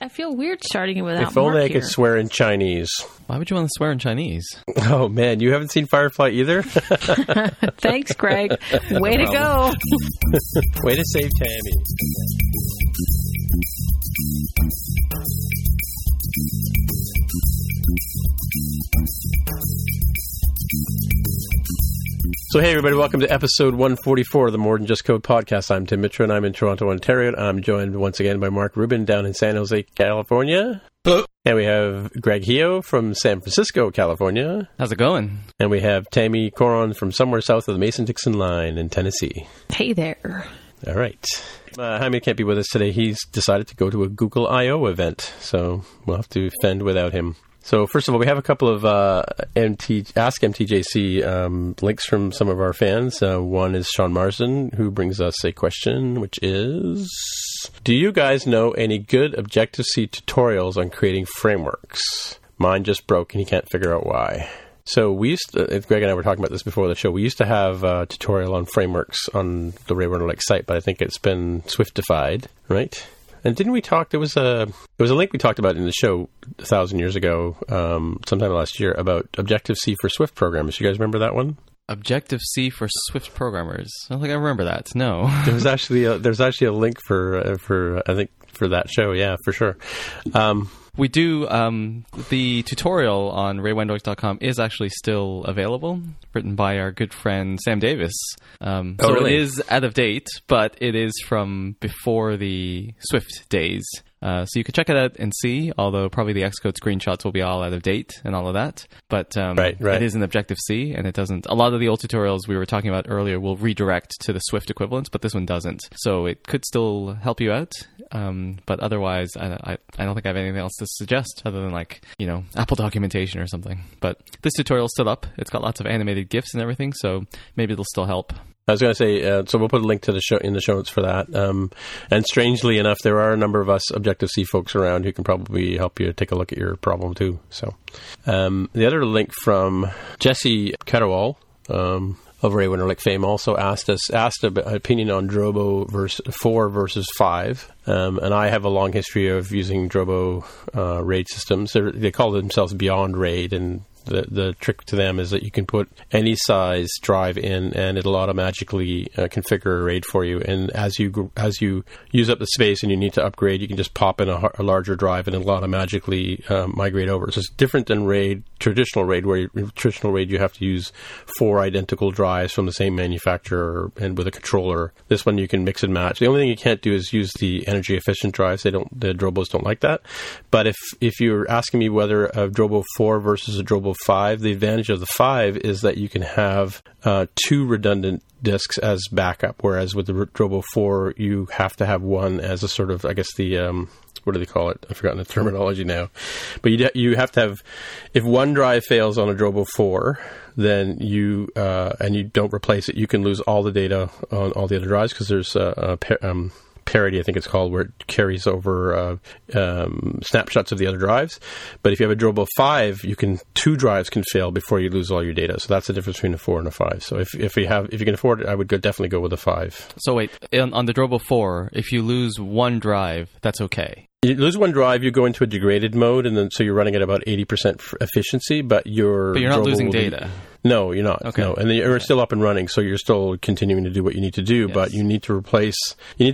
I feel weird starting it without Mark. If only I could swear in Chinese. Why would you want to swear in Chinese? Oh, man. You haven't seen Firefly either? Thanks, Greg. Way to go. Way to save Tammy. So, hey, everybody, welcome to episode 144 of the More Than Just Code podcast. I'm Tim Mitra, and I'm in Toronto, Ontario. And I'm joined once again by Mark Rubin down in San Jose, California. Hello. And we have Greg Hio from San Francisco, California. How's it going? And we have Tammy Coron from somewhere south of the Mason-Dixon line in Tennessee. Hey there. All right. Jaime can't be with us today. He's decided to go to a Google I.O. event, so we'll have to fend without him. So, first of all, we have a couple of Ask MTJC links from some of our fans. One is Sean Marsden, who brings us a question, which is, do you guys know any good Objective-C tutorials on creating frameworks? Mine just broke and he can't figure out why. So we used to, Greg and I were talking about this before the show, we used to have a tutorial on frameworks on the raywenderlich site, but I think it's been Swiftified, right? And didn't we talk, there was a link we talked about in the show 1,000 years ago, sometime last year, about Objective-C for Swift programmers. You guys remember that one? Objective-C for Swift programmers. I don't think I remember that. No. There's actually a link for that show. Yeah, for sure. We do, the tutorial on raywenderlich.com is actually still available, written by our good friend Sam Davis. Really? It is out of date, but it is from before the Swift days. So you can check it out and see, although probably the Xcode screenshots will be all out of date and all of that. But It is an Objective-C, and it doesn't... A lot of the old tutorials we were talking about earlier will redirect to the Swift equivalents, but this one doesn't. So it could still help you out, but otherwise, I don't think I have anything else to suggest other than, Apple documentation or something. But this tutorial's still up. It's got lots of animated GIFs and everything, so maybe it'll still help. I was going to say, so we'll put a link to the show in the show notes for that. And strangely enough, there are a number of us Objective-C folks around who can probably help you take a look at your problem too. So the other link from Jesse Catterwall of Raywenderlich fame also asked an opinion on Drobo 4 versus 5. And I have a long history of using Drobo RAID systems. They call themselves Beyond RAID, and the trick to them is that you can put any size drive in, and it'll automatically configure a RAID for you. And as you use up the space and you need to upgrade, you can just pop in a larger drive, and it'll automatically migrate over. So it's different than RAID, traditional RAID, where you have to use 4 identical drives from the same manufacturer and with a controller. This one you can mix and match. The only thing you can't do is use the energy efficient drives. The Drobos don't like that. But if you're asking me whether a Drobo 4 versus a Drobo 5, the advantage of the 5 is that you can have 2 redundant disks as backup, whereas with the Drobo 4, you have to have one as a sort of, I guess, the... what do they call it? I've forgotten the terminology now. But you have to have... If one drive fails on a Drobo 4, then you don't replace it, you can lose all the data on all the other drives, because there's parity, I think it's called, where it carries over snapshots of the other drives. But if you have a Drobo 5, 2 drives can fail before you lose all your data. So that's the difference between a 4 and a 5. So if you can afford it, I would definitely go with a 5. So wait, on the Drobo 4, if you lose one drive, that's okay. You lose one drive, you go into a degraded mode, and then so you're running at about 80% efficiency, but you're not losing data. No, you're not. Okay. No, and you're still up and running, so you're still continuing to do what you need to do. Yes. But you need to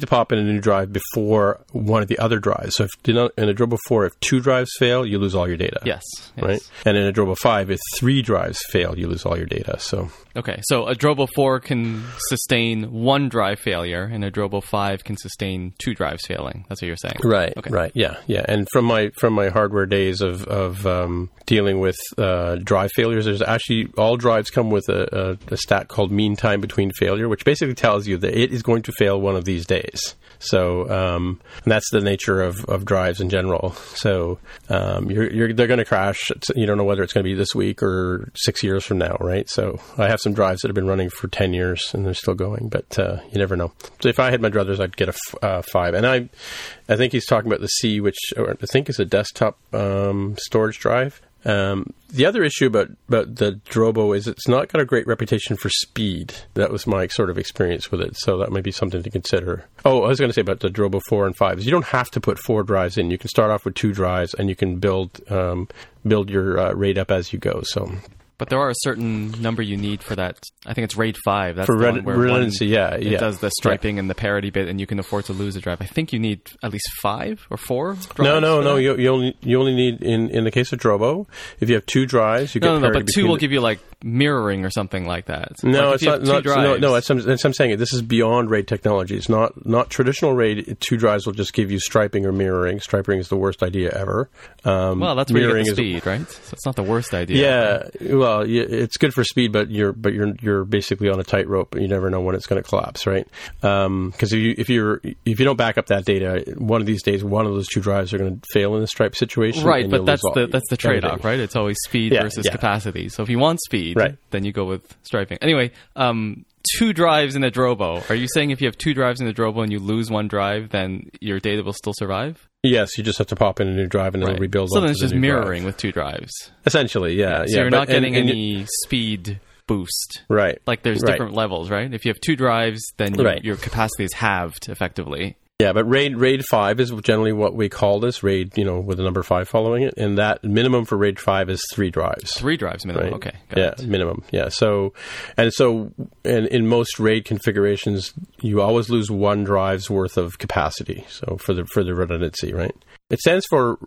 pop in a new drive before one of the other drives. So in a Drobo 4, if 2 drives fail, you lose all your data. Yes. Right? And in a Drobo 5, if 3 drives fail, you lose all your data. So okay, so a Drobo 4 can sustain one drive failure, and a Drobo 5 can sustain 2 drives failing. That's what you're saying. Right. Okay. Right. Yeah. Yeah. And from my hardware days of dealing with drive failures, there's actually all drives come with a stat called mean time between failure, which basically tells you that it is going to fail one of these days. So and that's the nature of drives in general. So they're going to crash. You don't know whether it's going to be this week or 6 years from now, right? So I have some drives that have been running for 10 years and they're still going, but you never know. So if I had my druthers, I'd get a 5. And I think he's talking about the C, which I think is a desktop storage drive. The other issue about the Drobo is it's not got a great reputation for speed. That was my sort of experience with it, so that might be something to consider. Oh, I was going to say about the Drobo 4 and 5 is you don't have to put 4 drives in. You can start off with 2 drives, and you can build your RAID up as you go. So. But there are a certain number you need for that. I think it's RAID 5. That's for the one where redundancy, it does the striping and the parity bit, and you can afford to lose a drive. I think you need at least 5 or 4 drives. No. You only need, in the case of Drobo, if you have 2 drives, you get parity. But 2 will give you, like, mirroring or something like that. I'm saying this is beyond RAID technology. It's not traditional RAID. 2 drives will just give you striping or mirroring. Striping is the worst idea ever. Well, that's where you get the speed, right? So it's not the worst idea. Yeah, right? Well, it's good for speed, but you're basically on a tightrope. You never know when it's going to collapse, right? Because if you don't back up that data, one of these days, one of those 2 drives are going to fail in the stripe situation. Right, but that's the trade-off, right? It's always speed versus capacity. So if you want speed, then you go with striping. Anyway, 2 drives in a Drobo. Are you saying if you have 2 drives in the Drobo and you lose 1 drive, then your data will still survive? Yes, you just have to pop in a new drive and it'll rebuild. So then it's just mirroring with 2 drives. Essentially, yeah. So you're not getting any speed boost. Right. Like there's different levels, right? If you have 2 drives, then your capacity is halved effectively. Yeah, but RAID 5 is generally what we call this, RAID, with the number 5 following it, and that minimum for RAID 5 is 3 drives. 3 drives minimum, right? Okay. Minimum, yeah. So, in most RAID configurations, you always lose 1 drive's worth of capacity, so for the redundancy, right? It stands for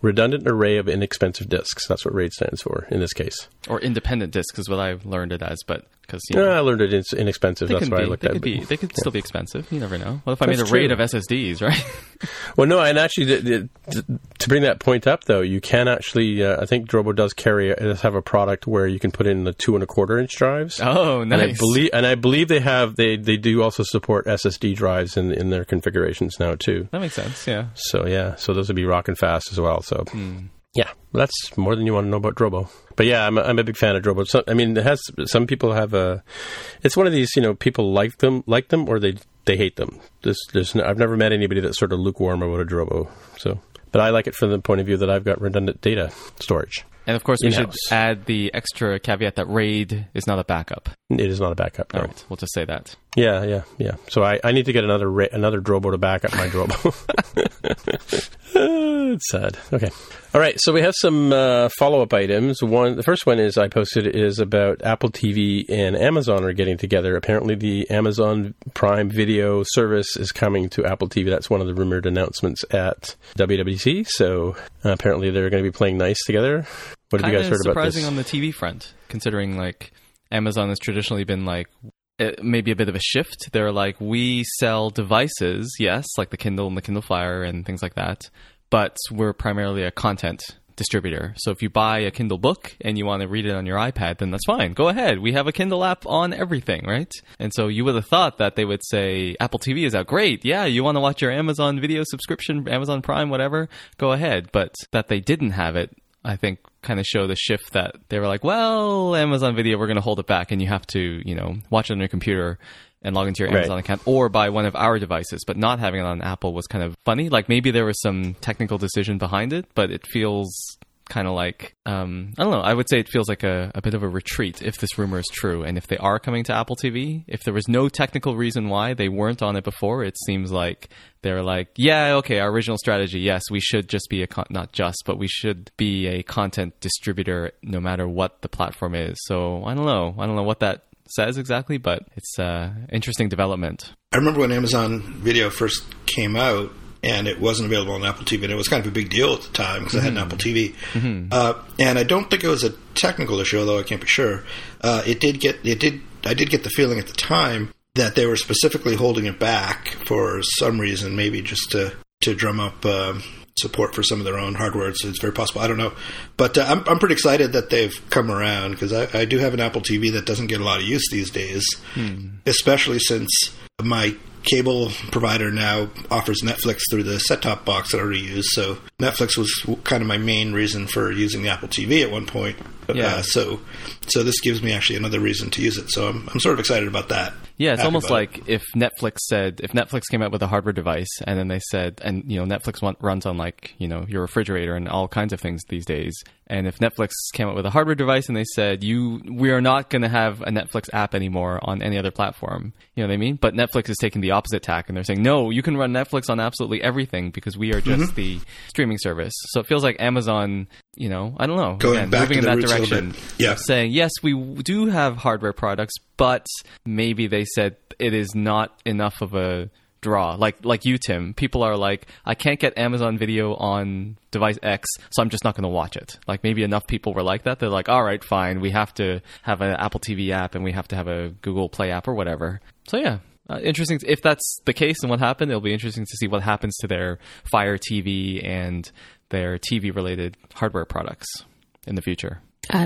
Redundant Array of Inexpensive Disks. That's what RAID stands for in this case. Or independent disks is what I've learned it as, but... I learned it is inexpensive. That's why I looked at it. They could still be expensive. You never know. Well, if I made a RAID of SSDs, right? Well, no, and actually, to bring that point up, though, you can actually, I think Drobo does have a product where you can put in the 2.25-inch drives. Oh, nice. And I believe they do also support SSD drives in their configurations now, too. That makes sense, yeah. So, yeah. So those would be rocking fast as well, so... Yeah, that's more than you want to know about Drobo. But yeah, I'm a big fan of Drobo. So, I mean, some people have it's one of these, people like them or they hate them. I've never met anybody that's sort of lukewarm about a Drobo. So, but I like it from the point of view that I've got redundant data storage. And of course, we should add the extra caveat that RAID is not a backup. It is not a backup. No. All right, we'll just say that. Yeah. So I need to get another Drobo to back up my Drobo. It's sad. Okay. All right. So we have some follow-up items. The first one I posted is about Apple TV and Amazon are getting together. Apparently, the Amazon Prime Video service is coming to Apple TV. That's one of the rumored announcements at WWDC. So apparently, they're going to be playing nice together. What have you guys heard about this? Surprising on the TV front, considering like Amazon has traditionally been like maybe a bit of a shift. They're like, we sell devices, yes, like the Kindle and the Kindle Fire and things like that, but we're primarily a content distributor. So if you buy a Kindle book and you want to read it on your iPad, then that's fine. Go ahead. We have a Kindle app on everything, right? And so you would have thought that they would say, Apple TV is out. Great. Yeah, you want to watch your Amazon video subscription, Amazon Prime, whatever, go ahead. But that they didn't have it, I think, kind of show the shift that they were like, well, Amazon Video, we're going to hold it back and you have to, watch it on your computer and log into your Amazon account or buy one of our devices. But not having it on Apple was kind of funny. Like maybe there was some technical decision behind it, but it feels kind of like, I don't know, I would say it feels like a bit of a retreat if this rumor is true. And if they are coming to Apple TV, if there was no technical reason why they weren't on it before, it seems like they're like, yeah, okay, our original strategy, yes, we should just be we should be a content distributor no matter what the platform is. So I don't know what that says exactly, but it's interesting development. I remember when Amazon Video first came out, and it wasn't available on Apple TV, and it was kind of a big deal at the time because I had an Apple TV. Mm-hmm. And I don't think it was a technical issue, although I can't be sure. I did get the feeling at the time that they were specifically holding it back for some reason, maybe just to drum up support for some of their own hardware. It's very possible. I don't know. But I'm pretty excited that they've come around because I do have an Apple TV that doesn't get a lot of use these days, especially since my cable provider now offers Netflix through the set-top box that I already use. So Netflix was kind of my main reason for using the Apple TV at one point. Yeah. So this gives me actually another reason to use it. So I'm sort of excited about that. Yeah, it's almost like if Netflix came out with a hardware device and then they said, and you know, Netflix runs on like, you know, your refrigerator and all kinds of things these days. And if Netflix came out with a hardware device and they said, we are not going to have a Netflix app anymore on any other platform. You know what I mean? But Netflix is taking the opposite tack and they're saying, no, you can run Netflix on absolutely everything because we are just the streaming service. So it feels like Amazon, you know, I don't know, moving in that direction. Yeah. Saying, yes, we do have hardware products, but maybe they said it is not enough of a draw. Like you, Tim, people are like, I can't get Amazon Video on device X, so I'm just not going to watch it. Like maybe enough people were like that. They're like, all right, fine. We have to have an Apple TV app and we have to have a Google Play app or whatever. So yeah, interesting. If that's the case and what happened, it'll be interesting to see what happens to their Fire TV and their TV-related hardware products in the future. I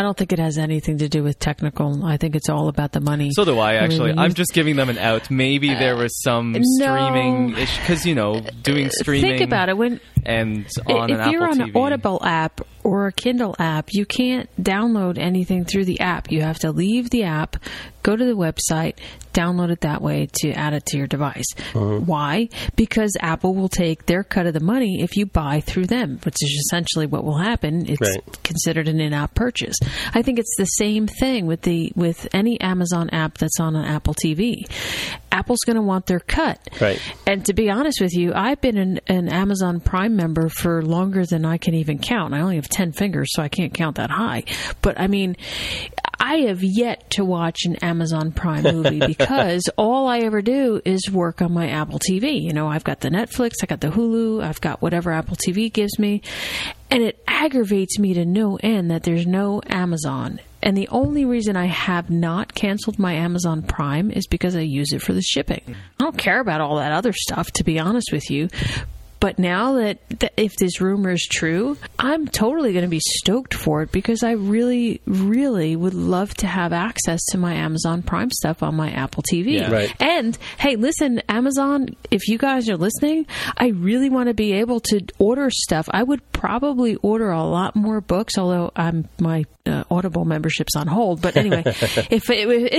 don't think it has anything to do with technical. I think it's all about the money. So do I, actually. I'm just giving them an out. Maybe there was some streaming issue. Because, you know, doing streaming. Think about it. If you're on an Audible app or a Kindle app, you can't download anything through the app. You have to leave the app, go to the website, download it that way to add it to your device. Uh-huh. Why? Because Apple will take their cut of the money if you buy through them, which is essentially what will happen. It's considered an in-app purchase. I think it's the same thing with any Amazon app that's on an Apple TV. Apple's going to want their cut. Right. And to be honest with you, I've been an Amazon Prime member for longer than I can even count. I only have 10 fingers, so I can't count that high. But I mean, I have yet to watch an Amazon Prime movie because all I ever do is work on my Apple TV. You know, I've got the Netflix, I got the Hulu, I've got whatever Apple TV gives me. And it aggravates me to no end that there's no Amazon. And the only reason I have not canceled my Amazon Prime is because I use it for the shipping. I don't care about all that other stuff, to be honest with you. But now that if this rumor is true, I'm totally going to be stoked for it because I really, really would love to have access to my Amazon Prime stuff on my Apple TV. Yeah. Right. And, hey, listen, Amazon, if you guys are listening, I really want to be able to order stuff. I would probably order a lot more books, although my Audible membership's on hold. But anyway, if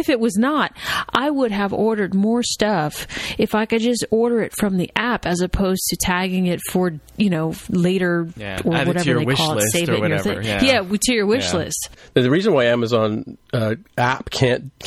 it was not, I would have ordered more stuff if I could just order it from the app as opposed to tagging it for, you know, later or whatever they call it, save it in your thing. Yeah, to your wish list. The reason why Amazon app can't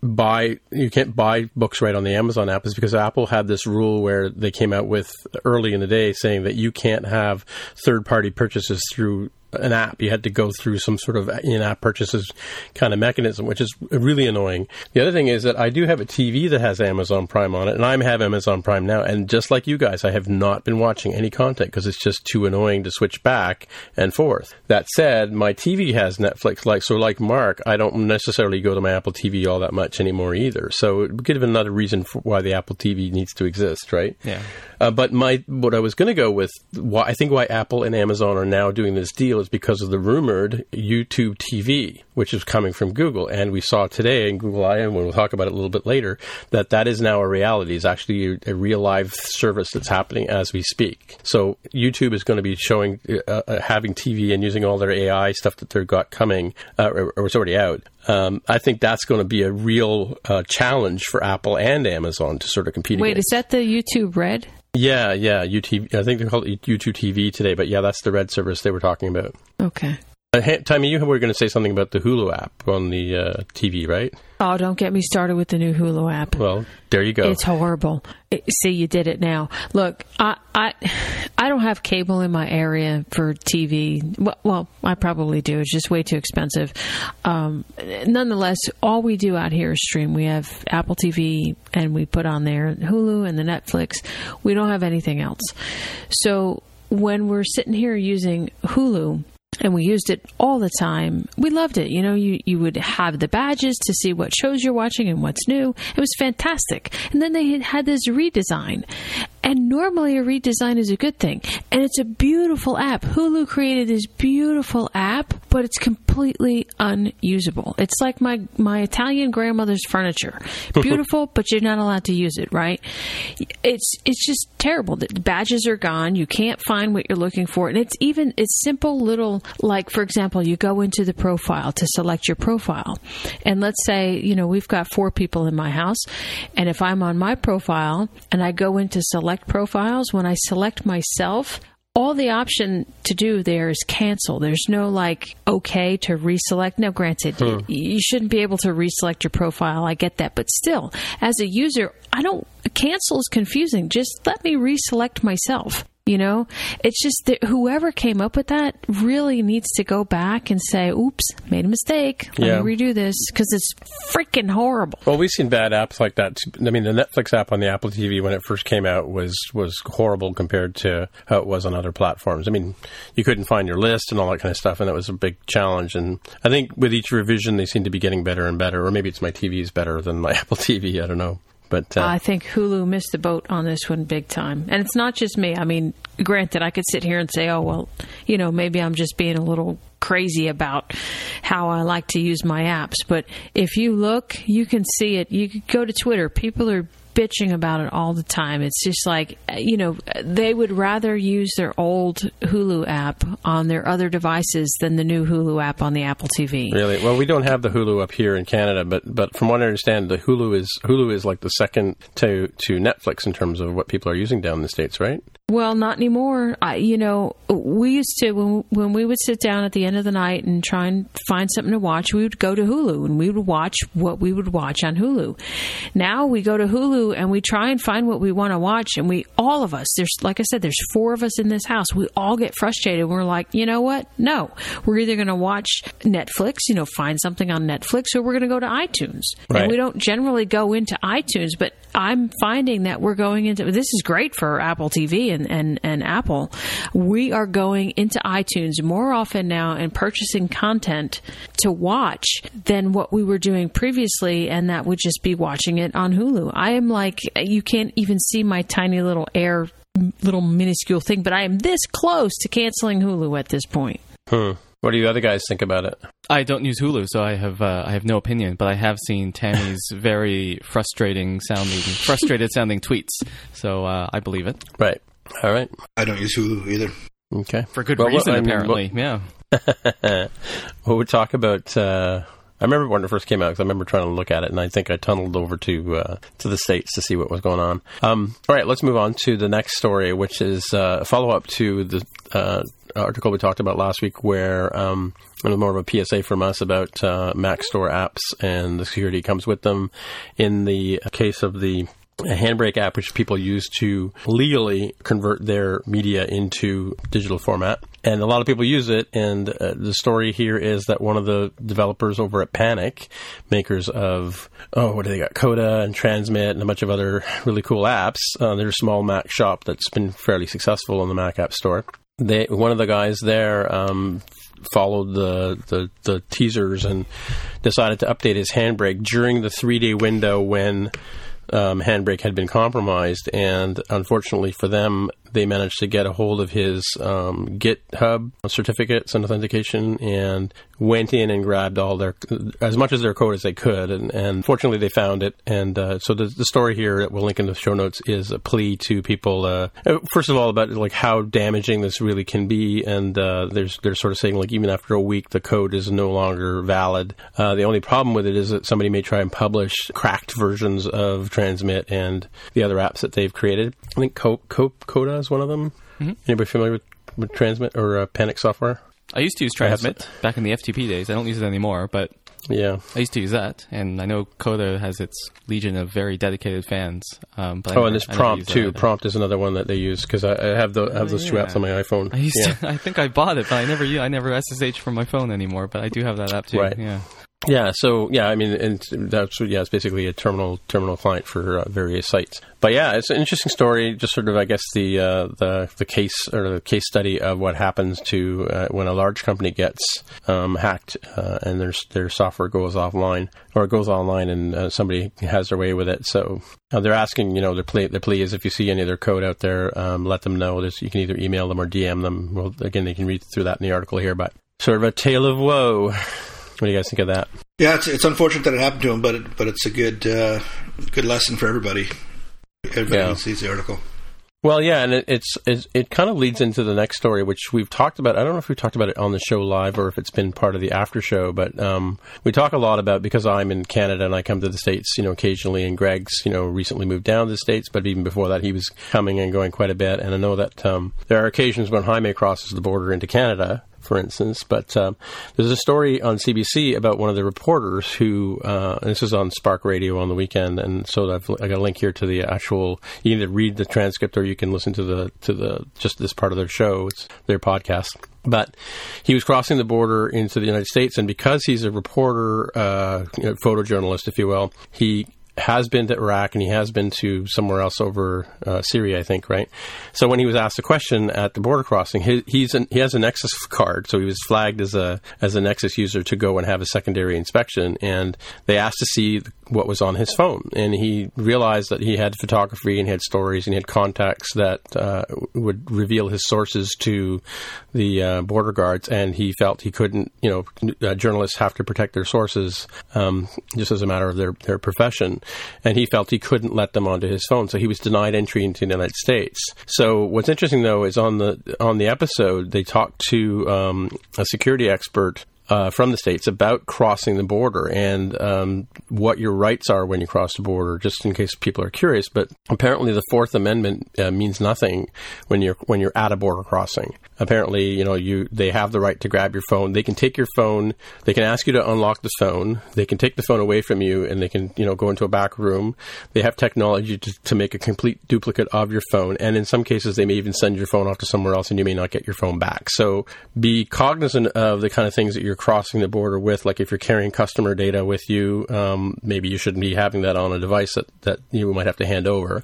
buy books right on the Amazon app is because Apple had this rule where they came out with early in the day saying that you can't have third-party purchases through an app. You had to go through some sort of in-app purchases kind of mechanism, which is really annoying. The other thing is that I do have a TV that has Amazon Prime on it, and I have Amazon Prime now. And just like you guys, I have not been watching any content because it's just too annoying to switch back and forth. That said, my TV has Netflix. Like Mark, I don't necessarily go to my Apple TV all that much anymore either. So it could have been another reason for why the Apple TV needs to exist, right? Yeah. But what I was going to go with, why Apple and Amazon are now doing this deal is because of the rumored YouTube TV, which is coming from Google. And we saw today in Google I.O., and we'll talk about it a little bit later, that is now a reality. It's actually a real live service that's happening as we speak. So YouTube is going to be showing, having TV and using all their AI stuff that they've got coming, or it's already out. I think that's going to be a real challenge for Apple and Amazon to sort of compete against. Wait, is that the YouTube Red? Yeah, YouTube. I think they call it YouTube TV today, but yeah, that's the Red service they were talking about. Okay. Tammy, you were going to say something about the Hulu app on the TV, right? Oh, don't get me started with the new Hulu app. Well, there you go. It's horrible. See, you did it now. Look, I don't have cable in my area for TV. Well, I probably do. It's just way too expensive. Nonetheless, all we do out here is stream. We have Apple TV, and we put on there Hulu and the Netflix. We don't have anything else. So when we're sitting here using Hulu, and we used it all the time, we loved it. You know, you would have the badges to see what shows you're watching and what's new. It was fantastic. And then they had this redesign. And normally a redesign is a good thing. And it's a beautiful app. Hulu created this beautiful app but it's completely unusable. It's like my Italian grandmother's furniture. Beautiful, but you're not allowed to use it, right? It's just terrible. The badges are gone. You can't find what you're looking for. And it's simple little, like, for example, you go into the profile to select your profile. And let's say, we've got 4 people in my house. And if I'm on my profile and I go into select profiles, when I select myself, all the option to do there is cancel. There's no okay to reselect. Now, granted, you shouldn't be able to reselect your profile. I get that. But still, as a user, cancel is confusing. Just let me reselect myself. It's just that whoever came up with that really needs to go back and say, oops, made a mistake. Let me redo this, because it's freaking horrible. Well, we've seen bad apps like that. I mean, the Netflix app on the Apple TV when it first came out was horrible compared to how it was on other platforms. I mean, you couldn't find your list and all that kind of stuff, and that was a big challenge. And I think with each revision, they seem to be getting better and better. Or maybe it's my TV is better than my Apple TV. I don't know. But, I think Hulu missed the boat on this one big time. And it's not just me. I mean, granted, I could sit here and say, maybe I'm just being a little crazy about how I like to use my apps. But if you look, you can see it. You could go to Twitter. People are bitching about it all the time. It's just they would rather use their old Hulu app on their other devices than the new Hulu app on the Apple TV. Really? Well, we don't have the Hulu up here in Canada, but from what I understand, the Hulu is like the second to Netflix in terms of what people are using down in the States, right? Well, not anymore. We used to, when we would sit down at the end of the night and try and find something to watch, we would go to Hulu and we would watch what we would watch on Hulu. Now we go to Hulu and we try and find what we want to watch, and all of us, there's 4 of us in this house, we all get frustrated. We're like, we're either going to watch Netflix, find something on Netflix, or we're going to go to iTunes. Right. And we don't generally go into iTunes, but I'm finding that we're going into, this is great for Apple TV and Apple, we are going into iTunes more often now and purchasing content to watch than what we were doing previously, and that would just be watching it on Hulu. I am you can't even see my tiny little little minuscule thing, but I am this close to canceling Hulu at this point. What do you other guys think about it? I don't use Hulu, so I have no opinion, but I have seen Tammy's very frustrated sounding tweets, so I believe it. Right. All right. I don't use Hulu either. Okay. For good reason, apparently. Yeah. Well, we'll talk about... I remember when it first came out, because I remember trying to look at it, and I think I tunneled over to the States to see what was going on. All right, let's move on to the next story, which is a follow-up to the article we talked about last week, where it was more of a PSA from us about Mac Store apps and the security that comes with them. In the case of the Handbrake app, which people use to legally convert their media into digital format. And a lot of people use it, and the story here is that one of the developers over at Panic, makers of, Coda and Transmit and a bunch of other really cool apps, they're a small Mac shop that's been fairly successful in the Mac App Store. One of the guys there followed the teasers and decided to update his Handbrake during the 3-day window when... Handbrake had been compromised, and unfortunately for them, they managed to get a hold of his GitHub certificates and authentication, and went in and grabbed as much of their code as they could, and fortunately they found it. And so the story here that we'll link in the show notes is a plea to people, first of all, about how damaging this really can be, and they're sort of saying even after a week the code is no longer valid. The only problem with it is that somebody may try and publish cracked versions of Transmit and the other apps that they've created. I think Coda is one of them. Mm-hmm. Anybody familiar with Transmit or Panic software? I used to use Transmit back in the FTP days. I don't use it anymore, but yeah, I used to use that. And I know Coda has its legion of very dedicated fans. And there's Prompt too. Prompt is another one that they use, because I have those two apps on my iPhone. I used to, I think I bought it, but I never SSH from my phone anymore. But I do have that app too. Right. Yeah. Yeah, so, it's basically a terminal client for various sites. But yeah, it's an interesting story, just sort of, I guess, the case, or the case study of what happens to when a large company gets hacked and their software goes offline, or it goes online and somebody has their way with it. So they're asking, their plea is if you see any of their code out there, let them know. You can either email them or DM them. Well, again, they can read through that in the article here, but sort of a tale of woe. What do you guys think of that? Yeah, it's unfortunate that it happened to him, but it's a good lesson for everybody. Everybody who sees the article. Well, yeah, and it kind of leads into the next story, which we've talked about. I don't know if we talked about it on the show live or if it's been part of the after show, but we talk a lot about, because I'm in Canada and I come to the States, occasionally, and Greg's, recently moved down to the States, but even before that, he was coming and going quite a bit. And I know that there are occasions when Jaime crosses the border into Canada, for instance, but there's a story on CBC about one of the reporters who, and this is on Spark Radio on the weekend, and so I got a link here to the actual, you can either read the transcript or you can listen to the just this part of their show, it's their podcast. But he was crossing the border into the United States, and because he's a reporter, photojournalist, if you will, he has been to Iraq and he has been to somewhere else over Syria, I think, right? So when he was asked a question at the border crossing, he has a Nexus card, so he was flagged as a Nexus user to go and have a secondary inspection, and they asked to see what was on his phone, and he realized that he had photography and he had stories and he had contacts that would reveal his sources to the border guards, and he felt he couldn't, journalists have to protect their sources just as a matter of their profession. And he felt he couldn't let them onto his phone, so he was denied entry into the United States. So what's interesting, though, is on the episode, they talked to a security expert from the States about crossing the border and what your rights are when you cross the border, just in case people are curious. But apparently the Fourth Amendment means nothing when you're at a border crossing. Apparently, they have the right to grab your phone. They can take your phone. They can ask you to unlock the phone. They can take the phone away from you, and they can, go into a back room. They have technology to make a complete duplicate of your phone. And in some cases, they may even send your phone off to somewhere else, and you may not get your phone back. So be cognizant of the kind of things that you're crossing the border with, like if you're carrying customer data with you, maybe you shouldn't be having that on a device that you might have to hand over.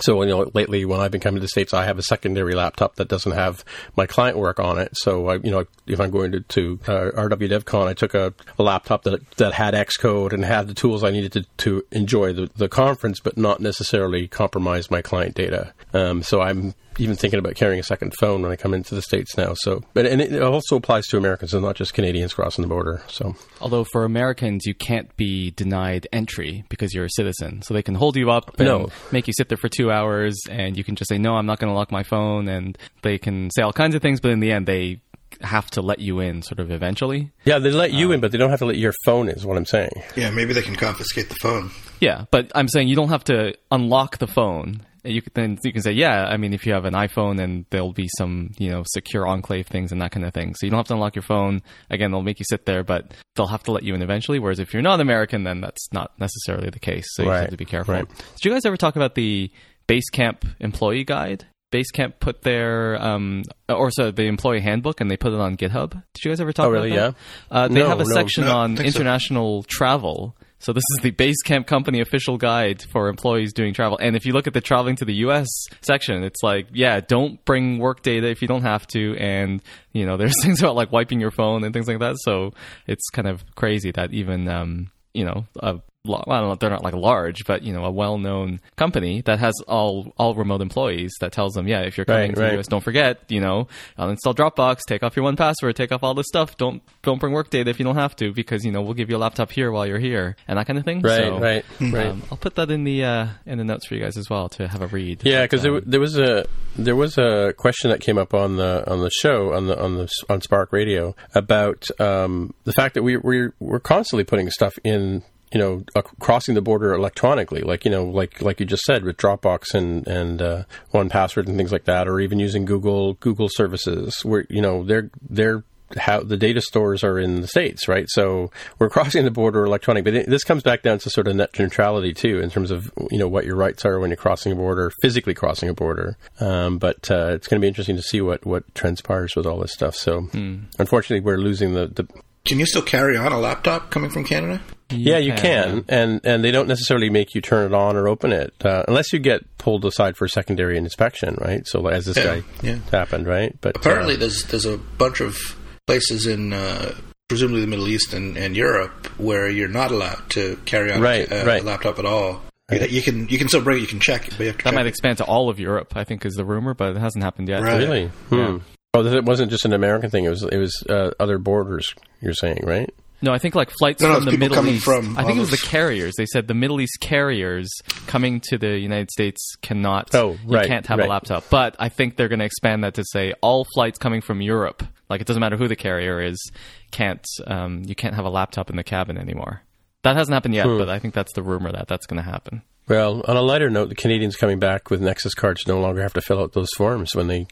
So, lately when I've been coming to the States, I have a secondary laptop that doesn't have my client work on it. So, if I'm going to RWDevCon, I took a laptop that had Xcode and had the tools I needed to enjoy the conference, but not necessarily compromise my client data. So I'm even thinking about carrying a second phone when I come into the States now. So, and it also applies to Americans and not just Canadians crossing the border. So, although for Americans, you can't be denied entry because you're a citizen. So they can hold you up and make you sit there for 2 hours, and you can just say, no, I'm not going to lock my phone. And they can say all kinds of things, but in the end, they have to let you in sort of eventually. Yeah, they let you in, but they don't have to let your phone in, is what I'm saying. Yeah, maybe they can confiscate the phone. Yeah, but I'm saying you don't have to unlock the phone. You can say, if you have an iPhone, and there'll be some, secure enclave things and that kind of thing. So you don't have to unlock your phone. Again, they'll make you sit there, but they'll have to let you in eventually. Whereas if you're not American, then that's not necessarily the case. So you have to be careful. Right. Did you guys ever talk about the Basecamp employee guide? Basecamp put their, the employee handbook, and they put it on GitHub. Did you guys ever talk about that? Yeah. They have a section on international travel. So this is the Basecamp company official guide for employees doing travel. And if you look at the traveling to the U.S. section, it's like, don't bring work data if you don't have to. And, there's things about like wiping your phone and things like that. So it's kind of crazy that even, they're not like large, but, a well-known company that has all remote employees that tells them, if you're coming to the US, don't forget, uninstall Dropbox, take off your 1Password, take off all this stuff. Don't bring work data if you don't have to, because, we'll give you a laptop here while you're here and that kind of thing. Right. I'll put that in the notes for you guys as well to have a read. Yeah, because there was a question that came up on the show on Spark Radio about the fact that we're constantly putting stuff in. Crossing the border electronically, like you just said, with Dropbox and 1Password and things like that, or even using Google services, where they're how the data stores are in the States, right? So we're crossing the border electronic, but this comes back down to sort of net neutrality too, in terms of, what your rights are when you're crossing a border, physically crossing a border. But it's going to be interesting to see what transpires with all this stuff. So unfortunately, we're losing the... Can you still carry on a laptop coming from Canada? You can. And they don't necessarily make you turn it on or open it, unless you get pulled aside for secondary inspection, right? So as this guy happened, right? But apparently there's a bunch of places in presumably the Middle East and Europe where you're not allowed to carry on a laptop at all. Right. You can still bring it, you can check it. But you have to check. Might expand to all of Europe, I think is the rumor, but it hasn't happened yet. Right. Really? Yeah. Hmm. Oh, it wasn't just an American thing. It was other borders, you're saying, right? No, I think like flights from the Middle East. I think it was the carriers. They said the Middle East carriers coming to the United States cannot. Oh, right. You can't have a laptop. But I think they're going to expand that to say all flights coming from Europe, like it doesn't matter who the carrier is, you can't have a laptop in the cabin anymore. That hasn't happened yet, but I think that's the rumor that's going to happen. Well, on a lighter note, the Canadians coming back with Nexus cards no longer have to fill out those forms when they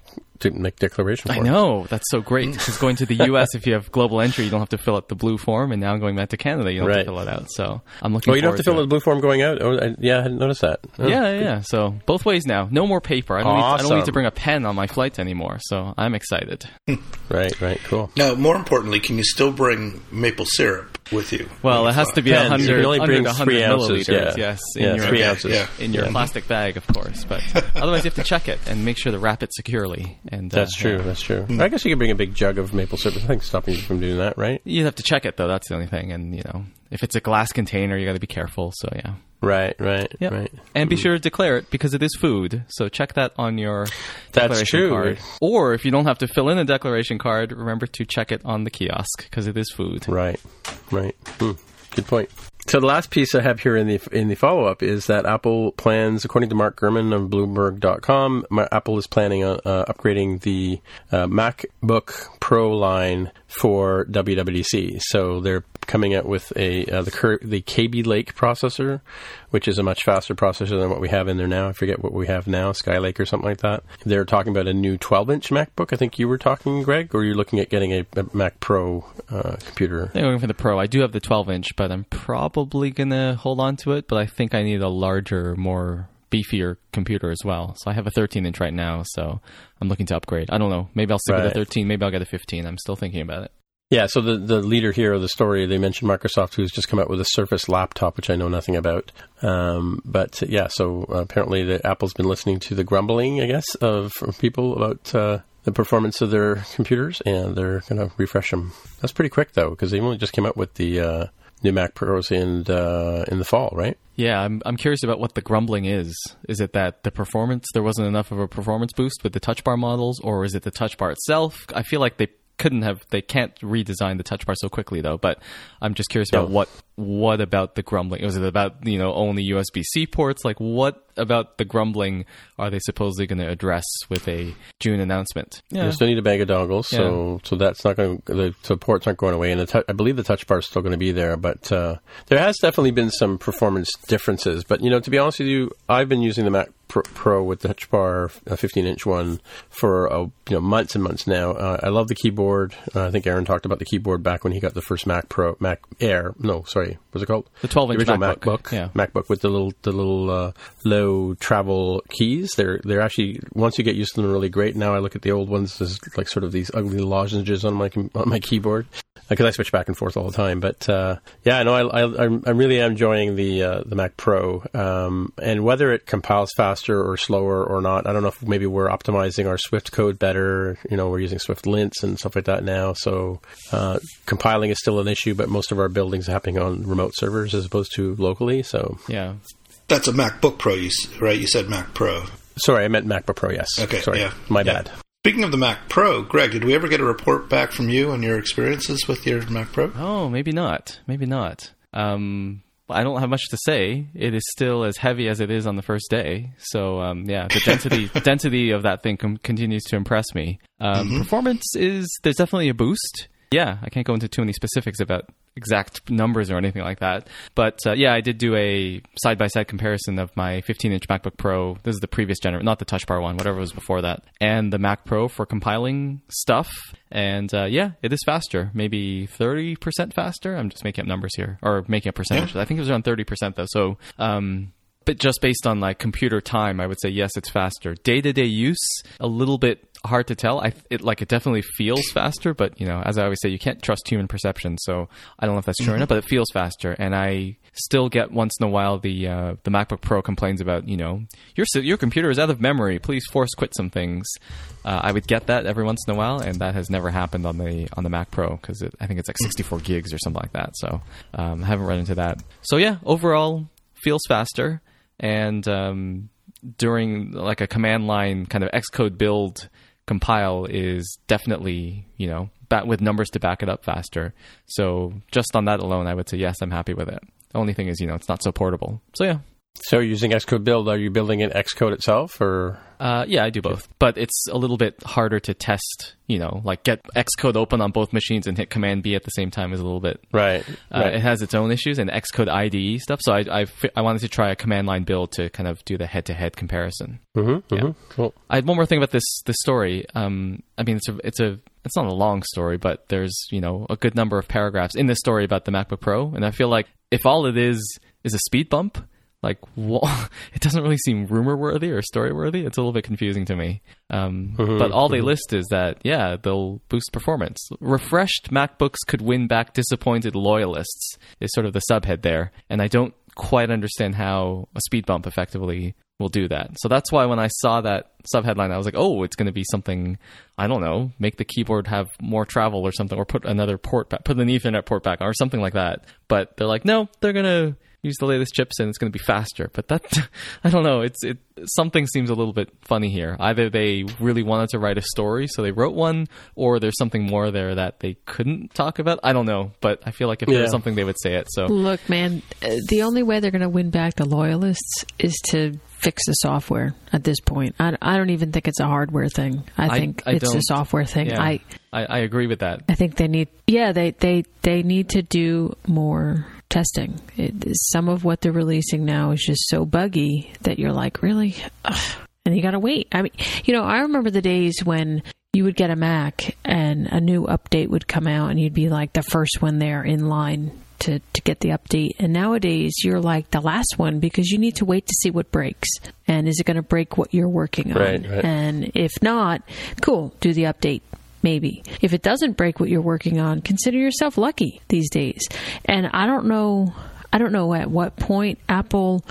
make declaration forms. I know. That's so great. Because going to the U.S., if you have global entry, you don't have to fill out the blue form. And now going back to Canada, you don't have to fill it out. So I'm looking forward to it. Oh, you don't have to fill out the blue form going out? Oh, I hadn't noticed that. Oh, yeah. So both ways now. No more paper. I don't need to bring a pen on my flights anymore. So I'm excited. Right. Cool. Now, more importantly, can you still bring maple syrup with you? Well, it has to be 100 milliliters, yes. In your plastic bag, of course. But otherwise, you have to check it and make sure to wrap it securely. And That's true. I guess you could bring a big jug of maple syrup. I think stopping you from doing that, right? You'd have to check it, though. That's the only thing. And, if it's a glass container, you got to be careful. So, yeah. Right. And be sure to declare it because it is food. So check that on your declaration card. Or if you don't have to fill in a declaration card, remember to check it on the kiosk because it is food. Right. Good point. So the last piece I have here in the follow-up is that Apple plans, according to Mark Gurman of Bloomberg.com, Apple is planning on upgrading the MacBook Pro line for WWDC. So they're coming out with the Kaby Lake processor, which is a much faster processor than what we have in there now. I forget what we have now, Skylake or something like that. They're talking about a new 12-inch MacBook. I think you were talking, Greg, or you're looking at getting a Mac Pro computer. I'm going for the Pro. I do have the 12-inch, but I'm probably going to hold on to it. But I think I need a larger, more beefier computer as well. So I have a 13-inch right now, so I'm looking to upgrade. I don't know. Maybe I'll stick with a 13. Maybe I'll get a 15. I'm still thinking about it. Yeah, so the leader here of the story, they mentioned Microsoft, who's just come out with a Surface laptop, which I know nothing about. So apparently Apple's been listening to the grumbling, I guess, from people about the performance of their computers, and they're going to refresh them. That's pretty quick, though, because they only just came out with the new Mac Pros in the fall, right? Yeah, I'm curious about what the grumbling is. Is it that the performance, there wasn't enough of a performance boost with the Touch Bar models, or is it the Touch Bar itself? I feel like they can't redesign the Touch Bar so quickly, though. But I'm just curious about what about the grumbling? Was it about, only USB-C ports? Like, what about the grumbling are they supposedly going to address with a June announcement? Yeah. You still need a bag of doggles, so that's not going to... The ports aren't going away, and I believe the Touch Bar is still going to be there, but there has definitely been some performance differences. But, to be honest with you, I've been using the Mac Pro with the Touch Bar, a 15-inch one, for months and months now. I love the keyboard. I think Aaron talked about the keyboard back when he got the first Mac Air. No, sorry, what's it called? The 12-inch MacBook. Yeah. MacBook with the little low travel keys. They're actually, once you get used to them, really great. Now I look at the old ones as like sort of these ugly lozenges on my keyboard. Because I switch back and forth all the time, but I really am enjoying the Mac Pro, and whether it compiles faster or slower or not, I don't know. If maybe we're optimizing our Swift code better, we're using Swift lints and stuff like that now. So compiling is still an issue, but most of our building's happening on remote servers as opposed to locally. So yeah, that's a MacBook Pro, right? You said Mac Pro. Sorry, I meant MacBook Pro. Yes. Okay. Sorry, my bad. Speaking of the Mac Pro, Greg, did we ever get a report back from you on your experiences with your Mac Pro? Oh, maybe not. I don't have much to say. It is still as heavy as it is on the first day. So, the density of that thing continues to impress me. Performance there's definitely a boost. Yeah, I can't go into too many specifics about exact numbers or anything like that. But I did do a side-by-side comparison of my 15-inch MacBook Pro. This is the previous generation, not the Touch Bar one, whatever was before that. And the Mac Pro for compiling stuff. And it is faster, maybe 30% faster. I'm just making up numbers here, or making up percentages. Yeah. I think it was around 30% though. So, but just based on like computer time, I would say, yes, it's faster. Day-to-day use, a little bit hard to tell. It definitely feels faster, but as I always say, you can't trust human perception. So I don't know if that's true or not, but it feels faster. And I still get once in a while the MacBook Pro complains about your computer is out of memory. Please force quit some things. I would get that every once in a while, and that has never happened on the Mac Pro because I think it's like 64 gigs or something like that. So I haven't run into that. So yeah, overall feels faster. And during like a command line kind of Xcode build compile is definitely, you know, with numbers to back it up faster. So just on that alone, I would say, yes, I'm happy with it. The only thing is, you know, it's not so portable. So yeah. So using Xcode build, are you building in Xcode itself or? Yeah, I do both, but it's a little bit harder to test, you know, like get Xcode open on both machines and hit Command B at the same time is a little bit. Right. It has its own issues and Xcode IDE stuff. So I wanted to try a command line build to kind of do the head to head comparison. Mm-hmm, yeah. Mm-hmm, cool. I had one more thing about this story. I mean, it's not a long story, but there's, you know, a good number of paragraphs in this story about the MacBook Pro. And I feel like if all it is a speed bump, like, it doesn't really seem rumor-worthy or story-worthy. It's a little bit confusing to me. But all they list is that, yeah, they'll boost performance. Refreshed MacBooks could win back disappointed loyalists is sort of the subhead there. And I don't quite understand how a speed bump effectively will do that. So that's why when I saw that subheadline, I was like, oh, it's going to be something, I don't know, make the keyboard have more travel or something, or put another port back, put an Ethernet port back or something like that. But they're like, no, they're going to use the latest chips and it's going to be faster. But that, I don't know. It something seems a little bit funny here. Either they really wanted to write a story, so they wrote one, or there's something more there that they couldn't talk about. I don't know, but I feel like if there was something, they would say it. So look, man, the only way they're going to win back the loyalists is to fix the software at this point. I don't even think it's a hardware thing. I think it's a software thing. Yeah, I agree with that. I think they need, they need to do more testing. Some of what they're releasing now is just so buggy that you're like, really? Ugh. And you got to wait. I mean, you know, I remember the days when you would get a Mac and a new update would come out and you'd be like the first one there in line to get the update. And nowadays you're like the last one because you need to wait to see what breaks. And is it going to break what you're working on? Right. And if not, cool, do the update. Maybe. If it doesn't break what you're working on, consider yourself lucky these days. And I don't know at what point Apple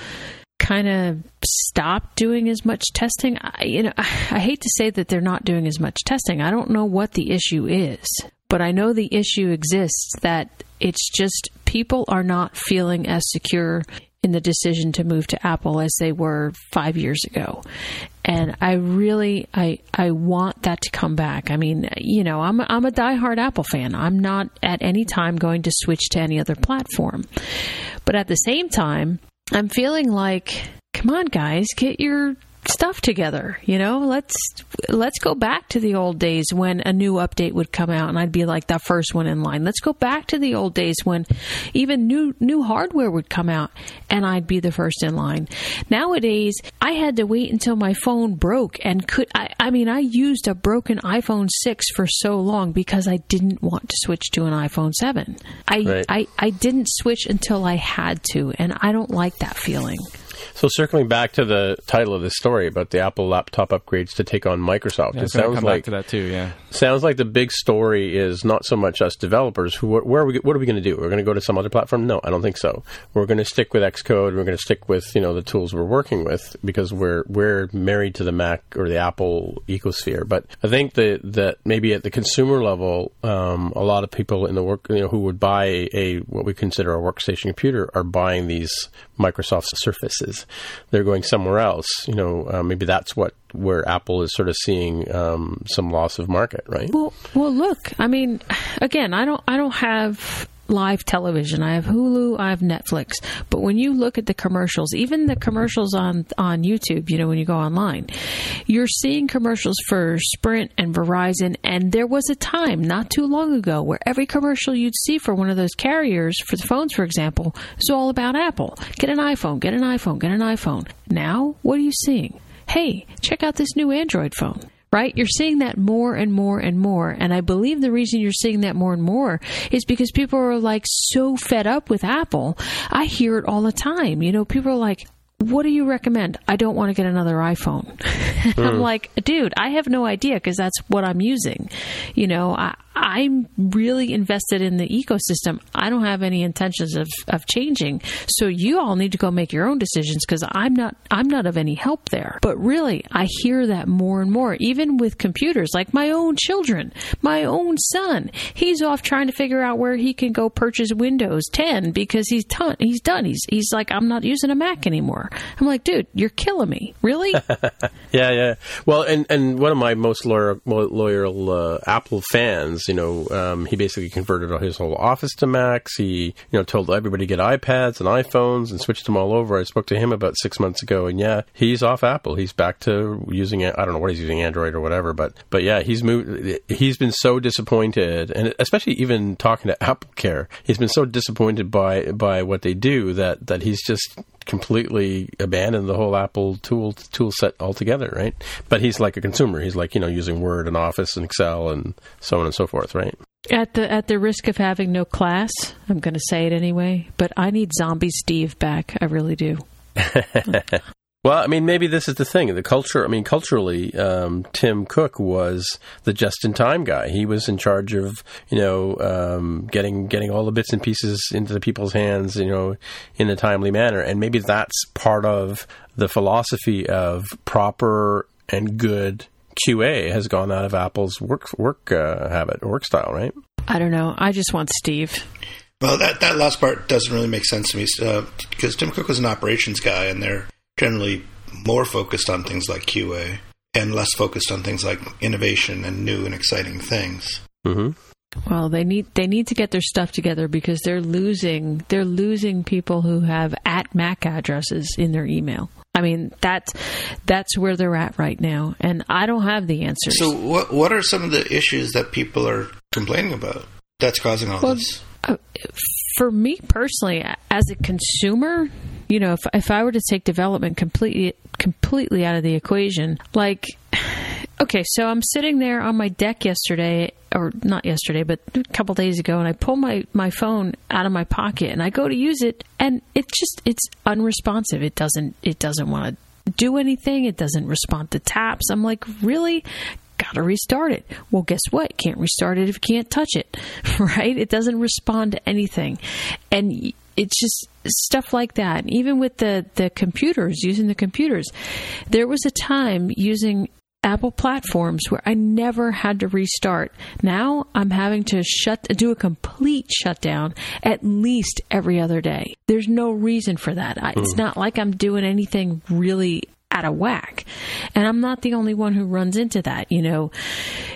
kind of stopped doing as much testing. I hate to say that they're not doing as much testing. I don't know what the issue is, but I know the issue exists, that it's just people are not feeling as secure in the decision to move to Apple as they were 5 years ago. And I really, I want that to come back. I mean, you know, I'm a diehard Apple fan. I'm not at any time going to switch to any other platform. But at the same time, I'm feeling like, come on guys, get your stuff together. You know, let's go back to the old days when a new update would come out and I'd be like the first one in line. Let's go back to the old days when even new hardware would come out and I'd be the first in line. Nowadays, I had to wait until my phone broke and I used a broken iPhone 6 for so long because I didn't want to switch to an iPhone 7. I didn't switch until I had to, and I don't like that feeling. So circling back to the title of the story about the Apple laptop upgrades to take on Microsoft, it sounds like, back to that too, yeah. Sounds like the big story is not so much us developers. What are we going to do? We're going to go to some other platform? No, I don't think so. We're going to stick with Xcode. We're going to stick with, you know, the tools we're working with because we're married to the Mac or the Apple ecosphere. But I think that maybe at the consumer level, a lot of people in the work, you know, who would buy what we consider a workstation computer are buying these Microsoft Surfaces. They're going somewhere else, you know. Maybe that's where Apple is sort of seeing some loss of market, right? Well, look. I mean, again, I don't have live television. I have Hulu, I have Netflix. But when you look at the commercials, even the commercials on YouTube, you know, when you go online, you're seeing commercials for Sprint and Verizon. And there was a time not too long ago where every commercial you'd see for one of those carriers, for the phones, for example, is all about Apple. Get an iPhone, get an iPhone, get an iPhone. Now, what are you seeing? Hey, check out this new Android phone. Right? You're seeing that more and more and more. And I believe the reason you're seeing that more and more is because people are like so fed up with Apple. I hear it all the time. You know, people are like, what do you recommend? I don't want to get another iPhone. I'm like, dude, I have no idea because that's what I'm using. You know, I, I, I'm really invested in the ecosystem. I don't have any intentions of changing. So you all need to go make your own decisions because I'm not of any help there. But really, I hear that more and more, even with computers, like my own children, my own son. He's off trying to figure out where he can go purchase Windows 10 because he's done. He's like, I'm not using a Mac anymore. I'm like, dude, you're killing me. Really? Yeah. Well, and one of my most loyal Apple fans, he basically converted his whole office to Macs. He, told everybody to get iPads and iPhones and switched them all over. I spoke to him about 6 months ago, and yeah, he's off Apple. He's back to using, I don't know what he's using, Android or whatever, but yeah, he's moved. He's been so disappointed, and especially even talking to AppleCare, he's been so disappointed by what they do that he's just completely abandoned the whole Apple tool set altogether, right? But he's like a consumer. He's like, using Word and Office and Excel and so on and so forth, right? At the risk of having no class, I'm going to say it anyway, but I need Zombie Steve back. I really do. Well, I mean, maybe this is the thing. Culturally, Tim Cook was the just-in-time guy. He was in charge of, getting all the bits and pieces into the people's hands, in a timely manner. And maybe that's part of the philosophy of proper and good QA has gone out of Apple's work habit, work style, right? I don't know. I just want Steve. Well, that last part doesn't really make sense to me because Tim Cook was an operations guy, and they're generally more focused on things like QA and less focused on things like innovation and new and exciting things. Mm-hmm. Well, they need to get their stuff together because they're losing people who have @Mac addresses in their email. I mean, that's where they're at right now, and I don't have the answers. So what are some of the issues that people are complaining about that's causing all this? For me personally, as a consumer, if I were to take development completely out of the equation, like, okay, so I'm sitting there on my deck yesterday, or not yesterday, but a couple days ago, and I pull my phone out of my pocket and I go to use it, and it's unresponsive. It doesn't want to do anything. It doesn't respond to taps. I'm like, really? Got to restart it. Well, guess what? Can't restart it if you can't touch it, right? It doesn't respond to anything. And it's just stuff like that. Even with the computers, using the computers, there was a time using Apple platforms where I never had to restart. Now I'm having to do a complete shutdown at least every other day. There's no reason for that. It's not like I'm doing anything really out of whack. And I'm not the only one who runs into that.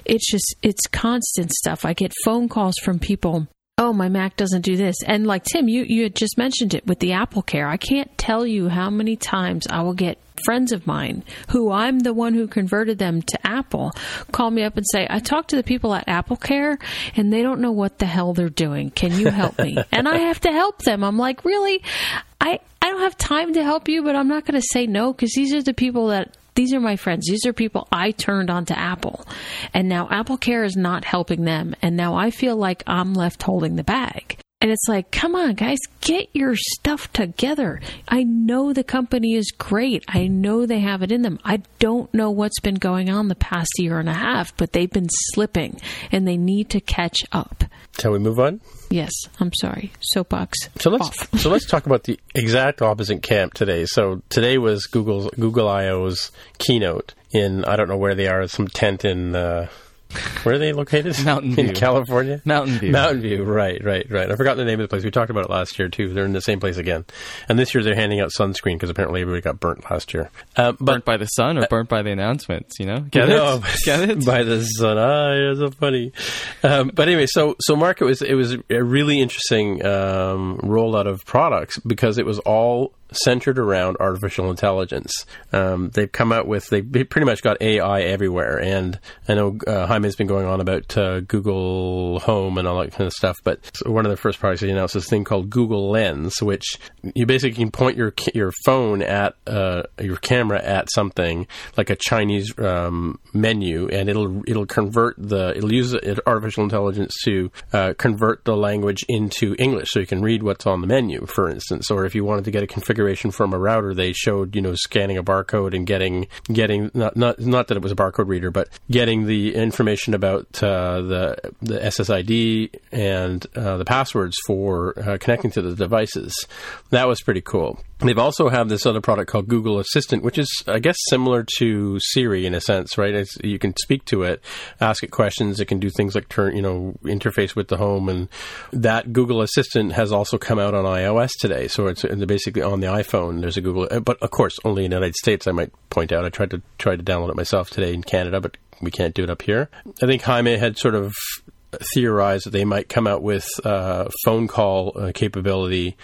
It's constant stuff. I get phone calls from people. Oh, my Mac doesn't do this. And like Tim, you had just mentioned it with the AppleCare. I can't tell you how many times I will get friends of mine who I'm the one who converted them to Apple call me up and say, I talked to the people at AppleCare and they don't know what the hell they're doing. Can you help me? And I have to help them. I'm like, really? I don't have time to help you, but I'm not going to say no because these are my friends. These are people I turned onto Apple. And now AppleCare is not helping them. And now I feel like I'm left holding the bag. And it's like, come on, guys, get your stuff together. I know the company is great. I know they have it in them. I don't know what's been going on the past year and a half, but they've been slipping and they need to catch up. Shall we move on? Yes, I'm sorry. Soapbox. So let's talk about the exact opposite camp today. So today was Google I.O.'s keynote in, I don't know where they are, some tent in... where are they located? Mountain View. In California? Mountain View, right. I forgot the name of the place. We talked about it last year, too. They're in the same place again. And this year they're handing out sunscreen because apparently everybody got burnt last year. Burnt by the sun or burnt by the announcements, Get it? Get it? By the sun. Ah, it's so funny. But anyway, so Mark, it was a really interesting rollout of products because it was all centered around artificial intelligence. They've come out with, they pretty much got AI everywhere. And I know Jaime's been going on about Google Home and all that kind of stuff, but one of the first products they announced is this thing called Google Lens, which you basically can point your phone at, your camera at something like a Chinese menu, and it'll convert it'll use artificial intelligence to convert the language into English so you can read what's on the menu, for instance. Or if you wanted to get a configuration configuration from a router, they showed, you know, scanning a barcode and getting not that it was a barcode reader, but getting the information about the SSID and the passwords for connecting to the devices. That was pretty cool. They've also have this other product called Google Assistant, which is, I guess, similar to Siri in a sense, right? It's, you can speak to it, ask it questions. It can do things like interface with the home, and that Google Assistant has also come out on iOS today. So it's basically on the iPhone. There's a Google, but of course, only in the United States. I might point out. I tried to download it myself today in Canada, but we can't do it up here. I think Jaime had sort of theorized that they might come out with phone call capability.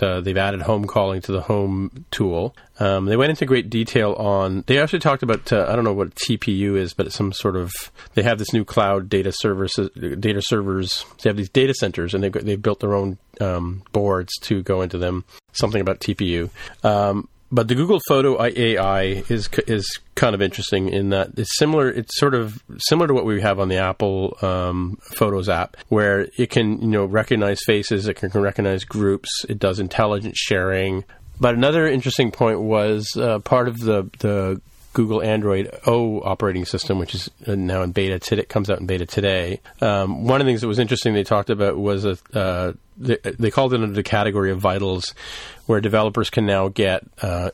They've added home calling to the home tool. They went into great detail on... They actually talked about, I don't know what TPU is, but it's some sort of... They have this new cloud data servers. They have these data centers, and they've built their own boards to go into them. Something about TPU. But the Google Photo AI is kind of interesting in that it's similar. It's sort of similar to what we have on the Apple Photos app, where it can recognize faces, it can recognize groups, it does intelligence sharing. But another interesting point was part of the Google Android O operating system, which is now in beta today. It comes out in beta today. One of the things that was interesting they talked about was they called it under the category of vitals, where developers can now get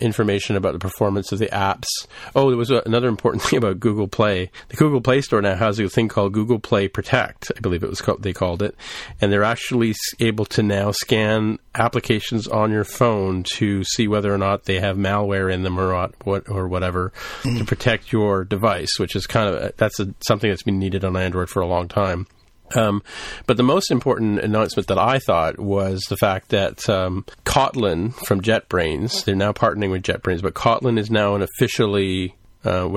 information about the performance of the apps. Oh, there was another important thing about Google Play. The Google Play Store now has a thing called Google Play Protect, I believe they called it. And they're actually able to now scan applications on your phone to see whether or not they have malware in them or not, or whatever, to protect your device, which is kind of something that's been needed on Android for a long time. But the most important announcement that I thought was the fact that Kotlin from JetBrains, they're now partnering with JetBrains, but Kotlin is now an officially,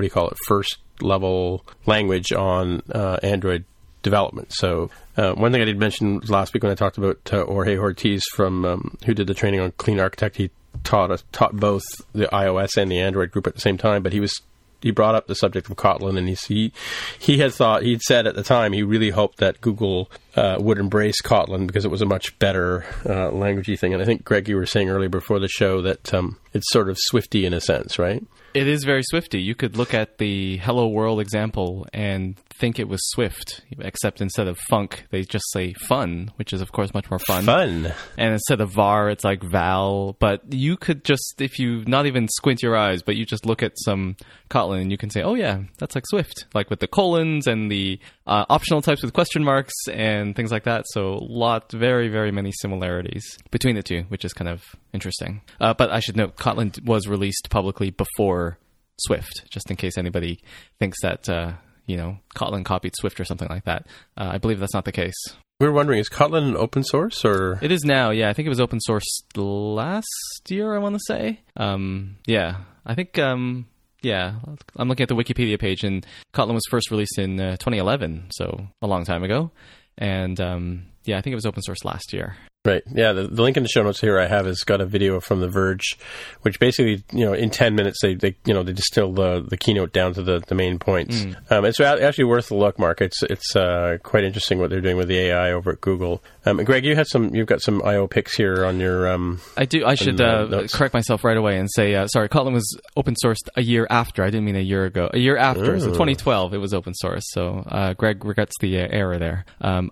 first level language on Android development. So one thing I did mention last week when I talked about Jorge Ortiz from who did the training on Clean Architect, he taught both the iOS and the Android group at the same time, but he brought up the subject of Kotlin, and he said at the time he really hoped that Google would embrace Kotlin because it was a much better languagey thing. And I think, Greg, you were saying earlier before the show that it's sort of Swifty in a sense, right? It is very Swifty. You could look at the Hello World example and think it was Swift, except instead of funk, they just say fun, which is, of course, much more fun. Fun. And instead of var, it's like val. But you could just, if you not even squint your eyes, but you just look at some Kotlin and you can say, oh, yeah, that's like Swift, like with the colons and the optional types with question marks and things like that. So very, very many similarities between the two, which is kind of interesting. But I should note, Kotlin was released publicly before Swift, just in case anybody thinks that... Kotlin copied Swift or something like that. I believe that's not the case. We were wondering, is Kotlin open source or? It is now, yeah. I think it was open source last year, I want to say. I'm looking at the Wikipedia page, and Kotlin was first released in 2011, so a long time ago. And I think it was open source last year. Right. Yeah, the link in the show notes here I have has got a video from The Verge, which basically, in 10 minutes, they distill the keynote down to the main points. It's actually worth a look, Mark. It's quite interesting what they're doing with the AI over at Google. Greg, you've got some I.O. picks here on your I do. I should correct myself right away and say, sorry, Kotlin was open sourced a year after. I didn't mean a year ago. A year after. Ooh. So 2012, it was open source. So Greg regrets the error there.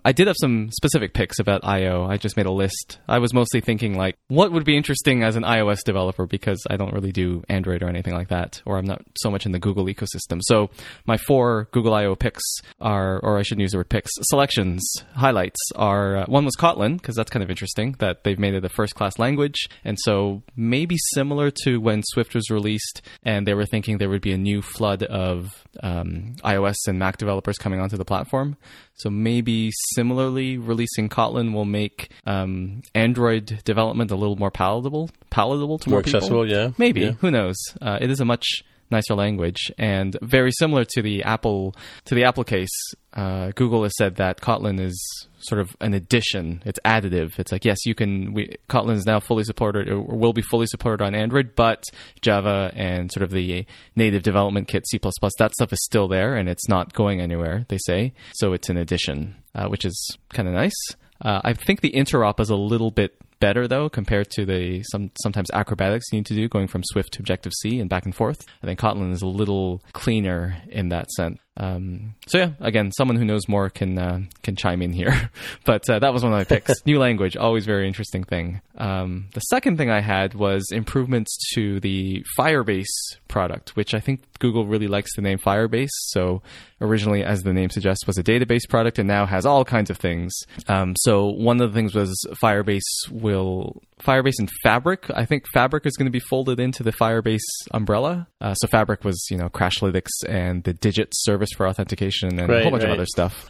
I did have some specific picks about I.O. I just made a list. I was mostly thinking, like, what would be interesting as an iOS developer, because I don't really do Android or anything like that, or I'm not so much in the Google ecosystem. So my four Google I.O. picks are, or I shouldn't use the word picks, selections, highlights are, one was Kotlin, because that's kind of interesting that they've made it a first-class language. And so maybe similar to when Swift was released and they were thinking there would be a new flood of iOS and Mac developers coming onto the platform. So maybe similarly, releasing Kotlin will make Android development a little more palatable to more people. More accessible, yeah. Maybe. Yeah. Who knows? It is a much nicer language, and very similar to the Apple case. Google has said that Kotlin is sort of an addition. It's additive. It's like, yes, Kotlin is now fully supported, or will be fully supported on Android, but Java and sort of the native development kit, C++, that stuff is still there, and it's not going anywhere, they say. So it's an addition, which is kind of nice. I think the interop is a little bit better, though, compared to the sometimes acrobatics you need to do going from Swift to Objective-C and back and forth. I think Kotlin is a little cleaner in that sense. So yeah, again, someone who knows more can chime in here. But that was one of my picks. New language, always very interesting thing. The second thing I had was improvements to the Firebase product, which I think Google really likes the name Firebase. So originally, as the name suggests, was a database product and now has all kinds of things. So one of the things was Firebase and Fabric. I think Fabric is going to be folded into the Firebase umbrella. So Fabric was, Crashlytics and the Digit service for authentication and a whole bunch of other stuff.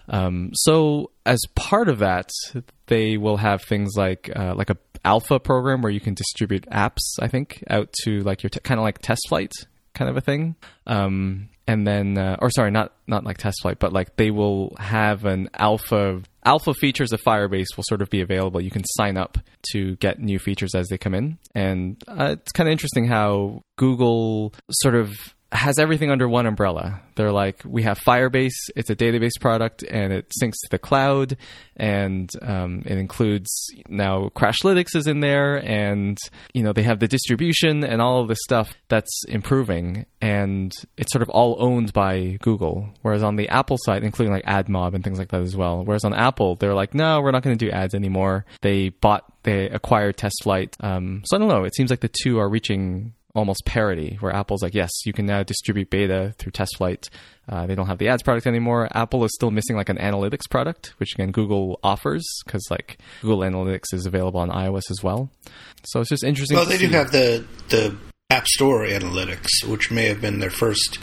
So as part of that, they will have things like a alpha program where you can distribute apps, I think, out to like your kind of like test flight kind of a thing. And then, not like test flight, but like they will have an alpha features of Firebase will sort of be available. You can sign up to get new features as they come in. And it's kind of interesting how Google sort of has everything under one umbrella. They're like, we have Firebase, it's a database product and it syncs to the cloud, and it includes now Crashlytics is in there, and they have the distribution and all of this stuff that's improving, and it's sort of all owned by Google. Whereas on the Apple side, including like AdMob and things like that as well. Whereas on Apple, they're like, no, we're not going to do ads anymore. They acquired Test Flight. So I don't know. It seems like the two are reaching almost parity, where Apple's like, yes, you can now distribute beta through Test Flight. They don't have the ads product anymore. Apple is still missing like an analytics product, which again, Google offers, because like Google Analytics is available on iOS as well. So it's just interesting. Well, they do have the App Store analytics, which may have been their first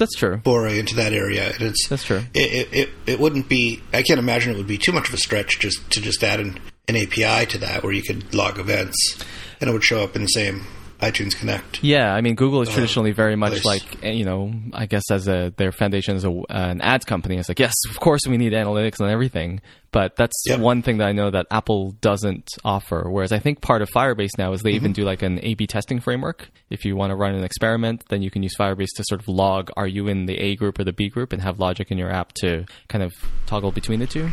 foray into that area. And that's true. It wouldn't be, I can't imagine it would be too much of a stretch to add an API to that where you could log events and it would show up in the same iTunes Connect. Yeah, I mean, Google is traditionally very much I guess as their foundation as an ads company. It's like, yes, of course we need analytics and everything. But that's one thing that I know that Apple doesn't offer. Whereas I think part of Firebase now is they even do like an A/B testing framework. If you want to run an experiment, then you can use Firebase to sort of log, are you in the A group or the B group, and have logic in your app to kind of toggle between the two.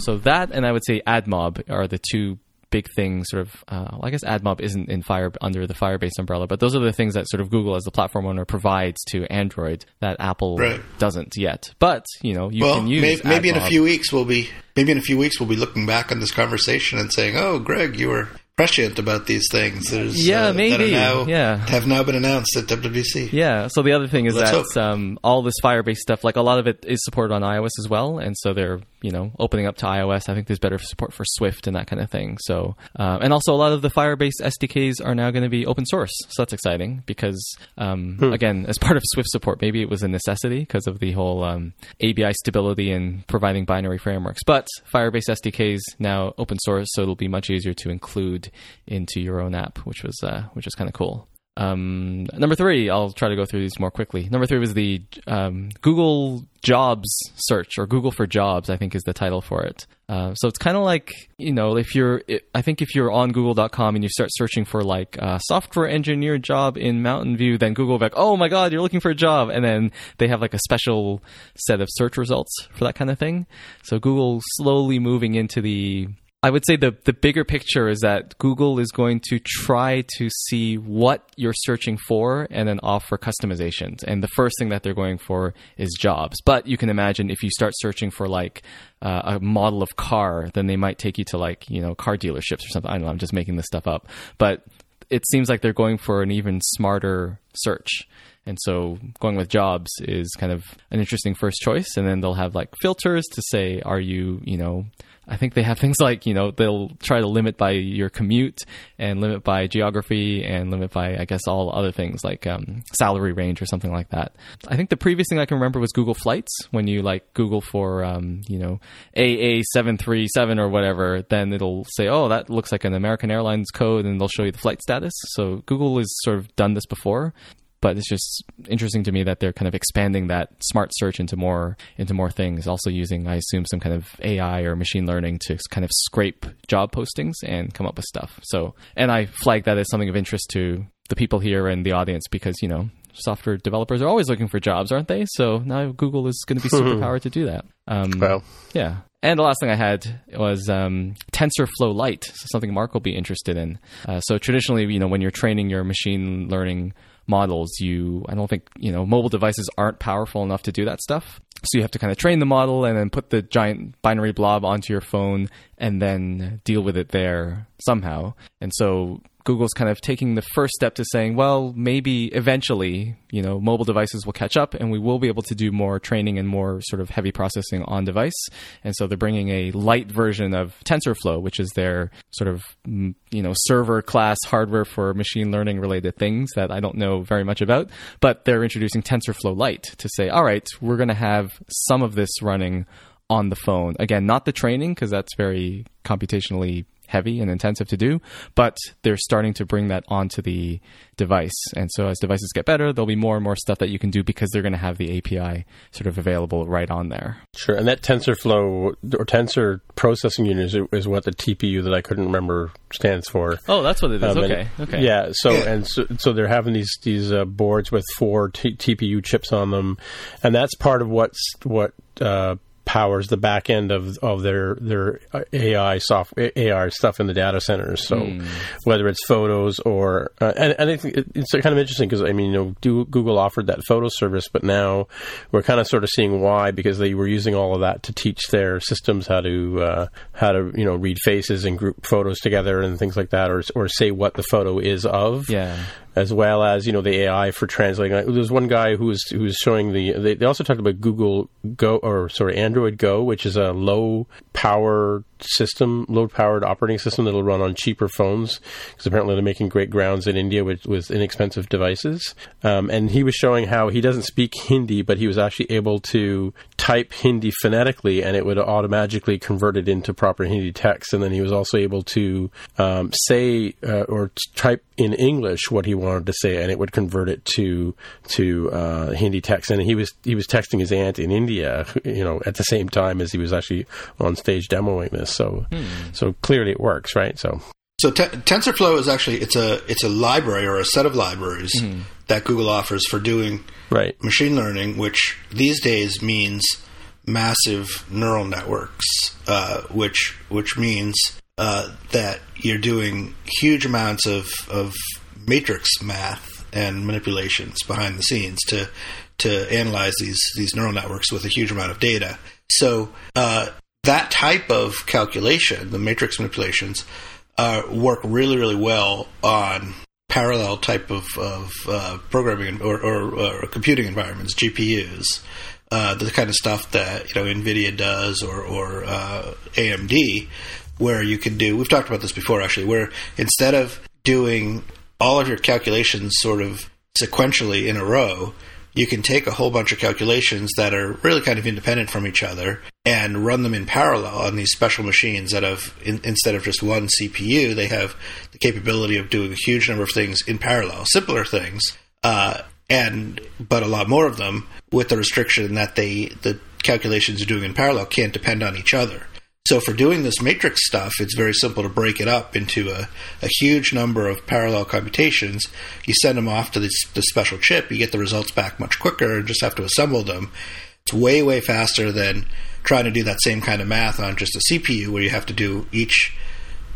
So that, and I would say AdMob are the two big things, sort of. I guess AdMob isn't under the Firebase umbrella, but those are the things that sort of Google as the platform owner provides to Android that Apple doesn't yet. But can use. Maybe AdMob. In a few weeks we'll be looking back on this conversation and saying, "Oh, Greg, you were prescient about these things." Have now been announced at WWDC. Yeah. So the other thing is all this Firebase stuff, like a lot of it is supported on iOS as well, and so they're opening up to iOS. I think there's better support for Swift and that kind of thing. So, and also a lot of the Firebase SDKs are now going to be open source. So that's exciting because again, as part of Swift support, maybe it was a necessity because of the whole ABI stability and providing binary frameworks. But Firebase SDKs now open source, so it'll be much easier to include into your own app, which was kind of cool. Number three, I'll try to go through these more quickly. Number three was the Google Jobs search, or Google for Jobs, I think is the title for it. So it's kind of like, if you're on Google.com and you start searching for like a software engineer job in Mountain View, then Google will be like, oh my God, you're looking for a job. And then they have like a special set of search results for that kind of thing. So Google slowly moving into I would say the bigger picture is that Google is going to try to see what you're searching for and then offer customizations. And the first thing that they're going for is jobs. But you can imagine if you start searching for like a model of car, then they might take you to like, car dealerships or something. I don't know, I'm just making this stuff up. But it seems like they're going for an even smarter search. And so going with jobs is kind of an interesting first choice. And then they'll have like filters to say, are you, I think they have things like, they'll try to limit by your commute and limit by geography and limit by, I guess, all other things like salary range or something like that. I think the previous thing I can remember was Google Flights. When you like Google for, AA737 or whatever, then it'll say, oh, that looks like an American Airlines code, and they'll show you the flight status. So Google has sort of done this before. But it's just interesting to me that they're kind of expanding that smart search into more things, also using, I assume, some kind of AI or machine learning to kind of scrape job postings and come up with stuff. So, and I flag that as something of interest to the people here and the audience because, software developers are always looking for jobs, aren't they? So now Google is going to be superpowered to do that. Yeah. And the last thing I had was TensorFlow Lite, so something Mark will be interested in. So traditionally, when you're training your machine learning models, I don't think, mobile devices aren't powerful enough to do that stuff. So you have to kind of train the model and then put the giant binary blob onto your phone and then deal with it there somehow. And so Google's kind of taking the first step to saying, well, maybe eventually, mobile devices will catch up and we will be able to do more training and more sort of heavy processing on device. And so they're bringing a light version of TensorFlow, which is their sort of, server class hardware for machine learning related things that I don't know very much about. But they're introducing TensorFlow Lite to say, all right, we're going to have some of this running on the phone. Again, not the training, because that's very computationally heavy and intensive to do, but they're starting to bring that onto the device. And so as devices get better, there'll be more and more stuff that you can do because they're going to have the API sort of available right on there. Sure. And that TensorFlow or Tensor Processing Unit is what the TPU that I couldn't remember stands for. Oh, that's what it is. Okay. Yeah. So they're having these boards with four TPU chips on them. And that's part of what powers the back end of their AI stuff in the data centers. So whether it's photos or and I think it's kind of interesting because Google offered that photo service, but now we're kind of sort of seeing why, because they were using all of that to teach their systems how to read faces and group photos together and things like that, or say what the photo is of. Yeah. As well as the AI for translating. There's one guy who was showing They also talked about Android Go, which is a low-powered operating system that'll run on cheaper phones, because apparently they're making great grounds in India with inexpensive devices. And he was showing how he doesn't speak Hindi, but he was actually able to type Hindi phonetically, and it would automatically convert it into proper Hindi text. And then he was also able to say or type in English what he wanted to say, and it would convert it to Hindi text. And he was texting his aunt in India, at the same time as he was actually on stage demoing this. So clearly it works, right? So TensorFlow is actually it's a library or a set of libraries that Google offers for doing machine learning, which these days means massive neural networks, which means that you're doing huge amounts of matrix math and manipulations behind the scenes to analyze these neural networks with a huge amount of data. So that type of calculation, the matrix manipulations, work really, really well on parallel type of programming or computing environments, GPUs, the kind of stuff that NVIDIA does or AMD, where you can do. We've talked about this before, actually, where instead of doing all of your calculations sort of sequentially in a row, you can take a whole bunch of calculations that are really kind of independent from each other and run them in parallel on these special machines that have, instead of just one CPU, they have the capability of doing a huge number of things in parallel, simpler things, but a lot more of them, with the restriction that the calculations you're doing in parallel can't depend on each other. So for doing this matrix stuff, it's very simple to break it up into a huge number of parallel computations. You send them off to the special chip, you get the results back much quicker and just have to assemble them. It's way, way faster than trying to do that same kind of math on just a CPU, where you have to do each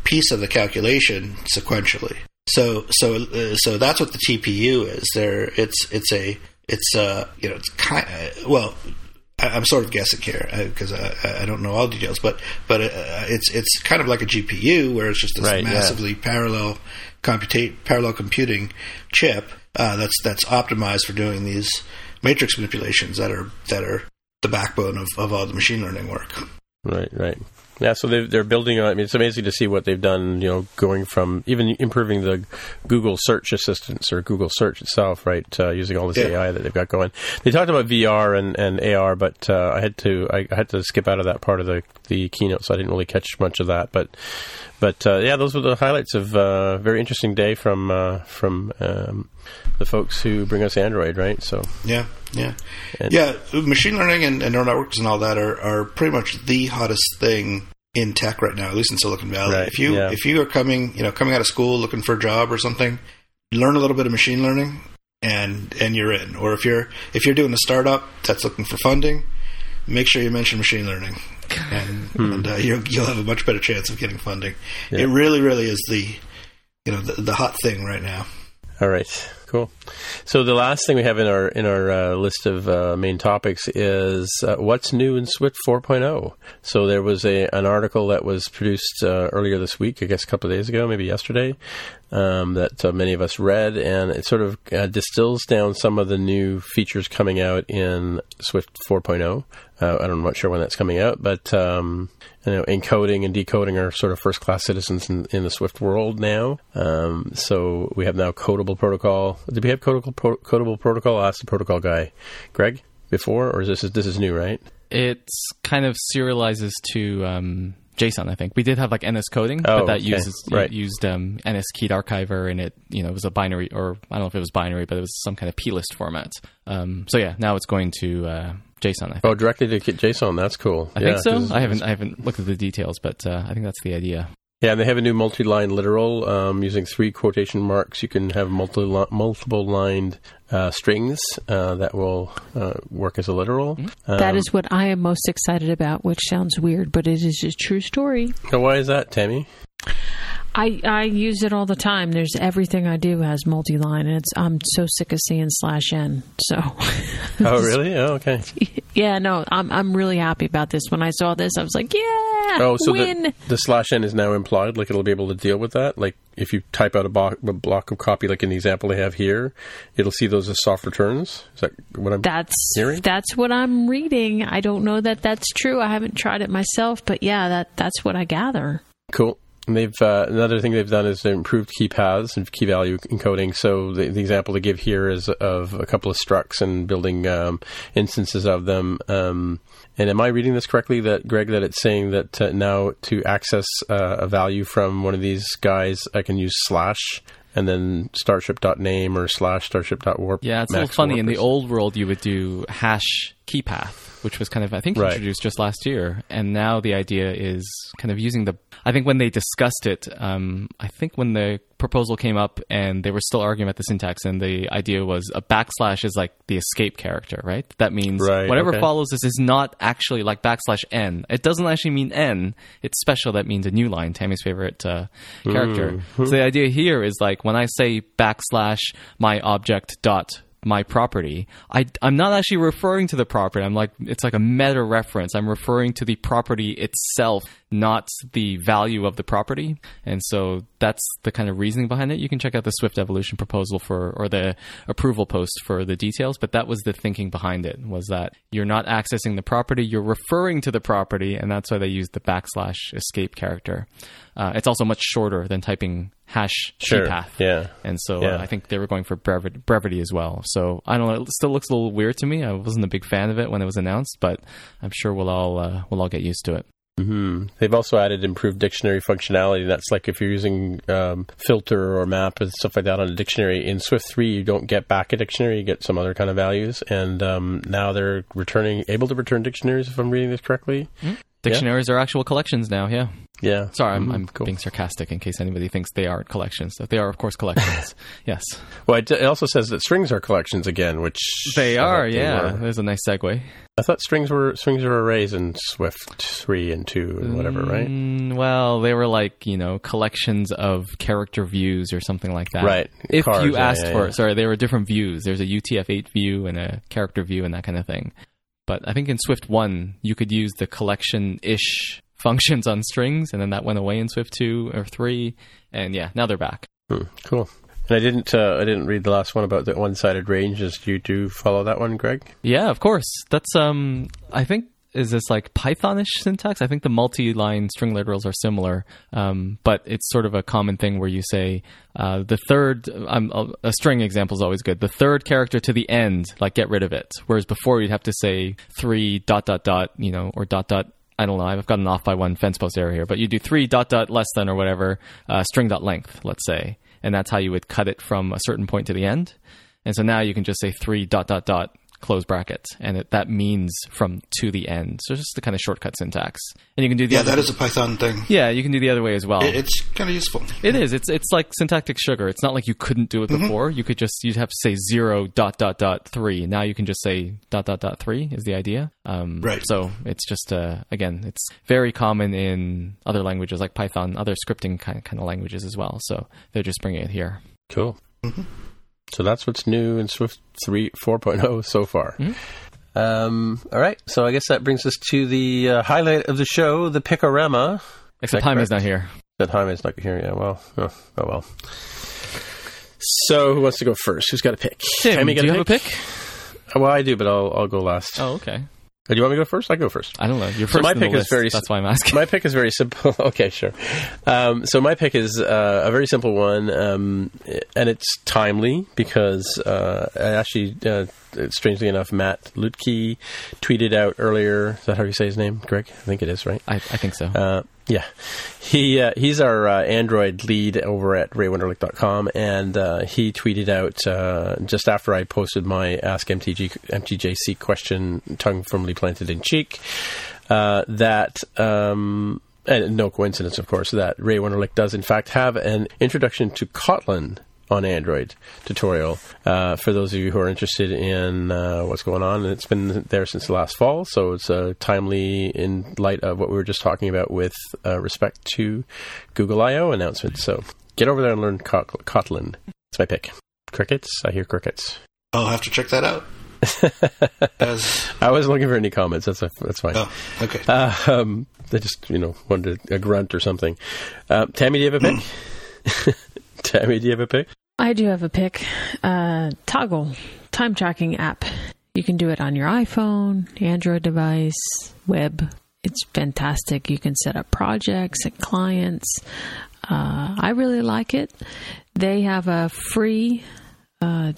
piece of the calculation sequentially. So that's what the TPU is. I'm sort of guessing here because I don't know all details, but it's kind of like a GPU, where it's just this massively parallel computing chip that's optimized for doing these matrix manipulations that are the backbone of all the machine learning work. Right. Yeah, so they're building on. I mean, it's amazing to see what they've done. Going from even improving the Google Search Assistants or Google Search itself, right? Using all this AI that they've got going. They talked about VR and AR, but I had to skip out of that part of the keynote, so I didn't really catch much of that. But those were the highlights of a very interesting day from the folks who bring us Android, right? So yeah. Machine learning and neural networks and all that are pretty much the hottest thing in tech right now, at least in Silicon Valley. Right. If you are coming out of school looking for a job or something, learn a little bit of machine learning and you're in. Or if you're doing a startup that's looking for funding, make sure you mention machine learning. back, and you'll have a much better chance of getting funding. Yeah. It really, really is the hot thing right now. All right, cool. So the last thing we have in our list of main topics is what's new in Swift 4.0. So there was an article that was produced earlier this week, I guess a couple of days ago, maybe yesterday, that many of us read, and it sort of distills down some of the new features coming out in Swift 4.0. I'm not sure when that's coming out, but encoding and decoding are sort of first-class citizens in the Swift world now. So we have now codable protocol. Did we have codable protocol? I'll ask the protocol guy, Greg, before, or is this new, right? It's kind of serializes to JSON, I think. We did have like NS coding, but that used NS keyed archiver, and it it was a binary, or I don't know if it was binary, but it was some kind of plist format. Now it's going to JSON, I think. Oh, directly to JSON. That's cool. I think so. I haven't looked at the details, but I think that's the idea. Yeah, and they have a new multi-line literal using 3 quotation marks. You can have multiple-lined strings that will work as a literal. That is what I am most excited about, which sounds weird, but it is a true story. So why is that, Tammy? I use it all the time. There's everything I do has multi-line, and I'm so sick of seeing /n. So. Oh, really? Oh, okay. Yeah, no, I'm really happy about this. When I saw this, I was like, yeah, win. The /n is now implied, like it'll be able to deal with that. Like if you type out a block of copy, like in the example they have here, it'll see those as soft returns. Is that what I'm hearing? That's what I'm reading. I don't know that that's true. I haven't tried it myself, but yeah, that's what I gather. Cool. And they've another thing they've done is they improved key paths and key value encoding. So the example they give here is of a couple of structs and building instances of them. And am I reading this correctly, that Greg, that it's saying that now to access a value from one of these guys, I can use / and then starship.name or /starship.warp. Yeah, it's a little funny. In the old world, you would do hash key path, which was kind of, I think, introduced just last year. And now the idea is kind of using I think when they discussed it, I think when the proposal came up and they were still arguing about the syntax, and the idea was a backslash is like the escape character, right? That means follows this is not actually like \n. It doesn't actually mean n. It's special. That means a new line, Tammy's favorite character. Mm-hmm. So the idea here is like when I say \, my object .. my property, I'm not actually referring to the property. I'm like, it's like a meta reference. I'm referring to the property itself, not the value of the property. And so that's the kind of reasoning behind it. You can check out the Swift Evolution proposal or the approval post for the details, but that was the thinking behind it, was that you're not accessing the property, you're referring to the property, and that's why they used the \ escape character. It's also much shorter than typing hash keypath. Yeah. And so I think they were going for brevity as well. So I don't know. It still looks a little weird to me. I wasn't a big fan of it when it was announced, but I'm sure we'll all get used to it. Mm-hmm. They've also added improved dictionary functionality. That's like if you're using filter or map and stuff like that on a dictionary. In Swift 3, you don't get back a dictionary. You get some other kind of values. And now they're able to return dictionaries, if I'm reading this correctly. Mm-hmm. Dictionaries are actual collections now, yeah. Yeah. Sorry, I'm cool. Being sarcastic in case anybody thinks they aren't collections. They are, of course, collections. Yes. Well, it also says that strings are collections again, which... They are, yeah. There's a nice segue. I thought strings are arrays in Swift 3 and 2 and whatever, right? Well, they were like, collections of character views or something like that. Right. If Cars, you asked for it. Sorry, there were different views. There's a UTF-8 view and a character view and that kind of thing. But I think in Swift 1, you could use the collection-ish functions on strings, and then that went away in Swift 2 or 3, and now they're back. Cool. And I didn't read the last one about the one-sided ranges. Do you follow that one, Greg? Yeah, of course. That's, I think, is this like Python-ish syntax? I think the multi-line string literals are similar, but it's sort of a common thing where you say the third... a string example is always good. The third character to the end, like get rid of it. Whereas before you'd have to say 3... or ... I don't know. I've gotten off by one fence post error here, but you do 3... less than or whatever, string.length, let's say. And that's how you would cut it from a certain point to the end. And so now you can just say 3... close brackets. And that means from to the end. So just the kind of shortcut syntax. And you can do the that is a Python thing. Yeah, you can do the other way as well. It's kind of useful. It is. It's like syntactic sugar. It's not like you couldn't do it before. Mm-hmm. You'd have to say 0:...3. Now you can just say ...3 is the idea. Right. So it's just, again, it's very common in other languages like Python, other scripting kind of languages as well. So they're just bringing it here. Cool. Mm-hmm. So that's what's new in Swift 4.0 so far. Mm-hmm. All right. So I guess that brings us to the highlight of the show, the Picorama. Except Jaime's not here. Yeah, well, oh well. So who wants to go first? Who's got a pick? Tim, do you have a pick? Well, I do, but I'll go last. Oh, okay. Do you want me to go first? I go first. I don't know. You're first. So my pick is very. That's why I'm asking. My pick is very simple. Okay, sure. So my pick is a very simple one, and it's timely because actually, strangely enough, Matt Lutke tweeted out earlier. Is that how you say his name, Greg? I think it is, right? I think so. Yeah, he's our Android lead over at raywenderlich.com, and he tweeted out just after I posted my Ask MTJC question, tongue firmly planted in cheek, that. And no coincidence, of course, that Ray Wenderlich does in fact have an introduction to Kotlin on Android tutorial for those of you who are interested in what's going on. And it's been there since last fall, so it's timely in light of what we were just talking about with respect to Google I.O. announcements. So get over there and learn Kotlin. That's my pick. Crickets? I hear crickets. I'll have to check that out. I was looking for any comments. That's fine. Oh, okay. I just wanted a grunt or something. Tammy, do you have a pick? Tammy, do you have a pick? I do have a pick. Toggle, time tracking app. You can do it on your iPhone, Android device, web. It's fantastic. You can set up projects and clients. I really like it. They have a free. I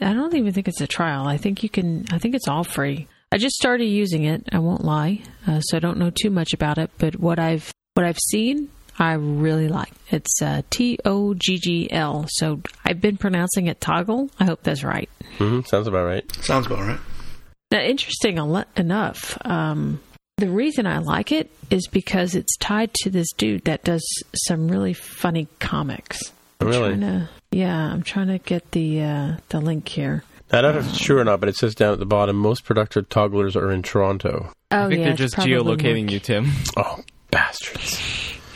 don't even think it's a trial. I think it's all free. I just started using it. I won't lie. So I don't know too much about it. But what I've seen, I really like. It's Toggl. So I've been pronouncing it Toggle. I hope that's right. Mm-hmm. Sounds about right. Now, interesting enough, the reason I like it is because it's tied to this dude that does some really funny comics. Really? I'm trying to get the link here. I don't know if it's true or not, but it says down at the bottom, most productive togglers are in Toronto. Oh, I think they're just geolocating you, Tim. Oh, bastards.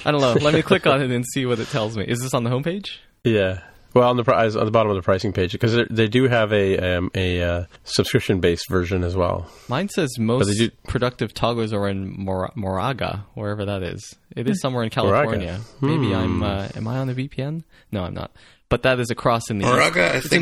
I don't know. Let me click on it and see what it tells me. Is this on the homepage? Yeah. Well, on the bottom of the pricing page, because they do have a subscription-based version as well. Mine says most productive togglers are in Moraga, wherever that is. It is somewhere in California. Maybe I'm... am I on a VPN? No, I'm not. But that is across in the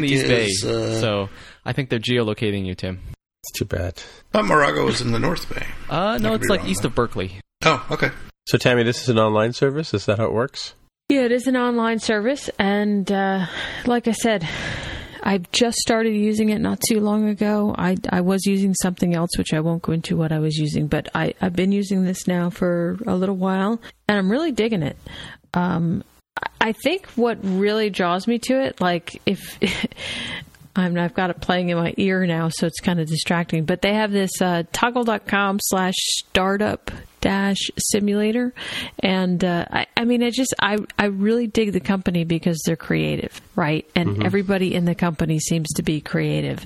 East Bay. So I think they're geolocating you, Tim. It's too bad. Not Moraga was in the North Bay. No, it's like east of Berkeley. Oh, okay. So, Tammy, this is an online service? Is that how it works? Yeah, it is an online service, and like I said, I just started using it not too long ago. I was using something else, which I won't go into what I was using, but I've been using this now for a little while, and I'm really digging it. I think what really draws me to it, like if... I've got it playing in my ear now, so it's kind of distracting. But they have this toggle.com/startup-simulator. And I really dig the company because they're creative, right? And everybody in the company seems to be creative.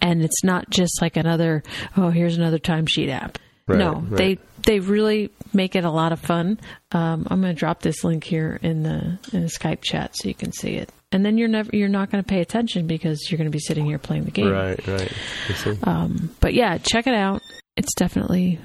And it's not just like here's another timesheet app. Right, They really make it a lot of fun. I'm going to drop this link here in the Skype chat so you can see it. And then you're not going to pay attention because you're going to be sitting here playing the game. Right. But yeah, check it out. It's definitely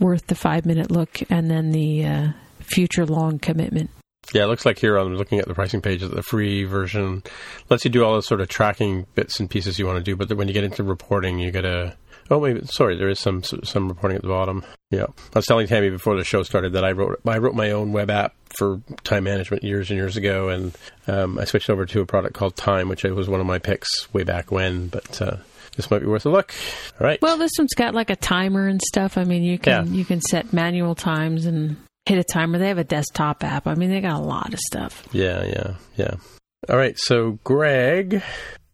worth the 5-minute look and then the future long commitment. Yeah, it looks like here I'm looking at the pricing page that the free version lets you do all the sort of tracking bits and pieces you want to do. But when you get into reporting, you got to... Oh, maybe. Sorry, there is some reporting at the bottom. Yeah. I was telling Tammy before the show started that I wrote my own web app for time management years and years ago, and I switched over to a product called Time, which was one of my picks way back when, but this might be worth a look. All right. Well, this one's got like a timer and stuff. I mean, you can set manual times and hit a timer. They have a desktop app. I mean, they got a lot of stuff. Yeah. All right. So, Greg,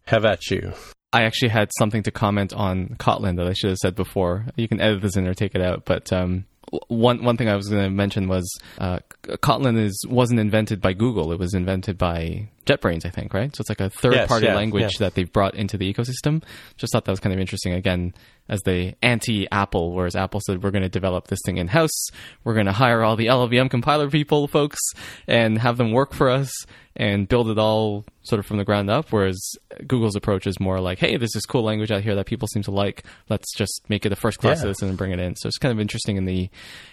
have at you. I actually had something to comment on Kotlin that I should have said before. You can edit this in or take it out, but one thing I was going to mention was Kotlin wasn't invented by Google. It was invented by JetBrains, I think, right? So it's like a third-party language that they've brought into the ecosystem. Just thought that was kind of interesting, again, as the anti-Apple, whereas Apple said, we're going to develop this thing in-house. We're going to hire all the LLVM compiler people, folks, and have them work for us and build it all sort of from the ground up, whereas Google's approach is more like, hey, there's this cool language out here that people seem to like. Let's just make it a first class citizen and bring it in. So it's kind of interesting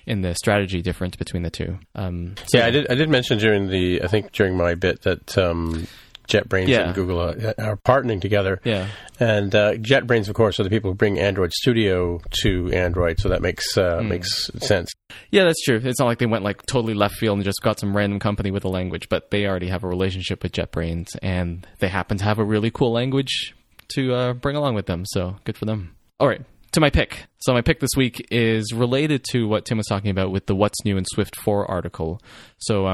in the strategy difference between the two. I did mention during my bit that JetBrains and Google are partnering together. Yeah. And JetBrains, of course, are the people who bring Android Studio to Android, so that makes sense. Yeah, that's true. It's not like they went like totally left field and just got some random company with a language, but they already have a relationship with JetBrains, and they happen to have a really cool language to bring along with them, so good for them. All right, to my pick. So my pick this week is related to what Tim was talking about with the What's New in Swift 4 article. So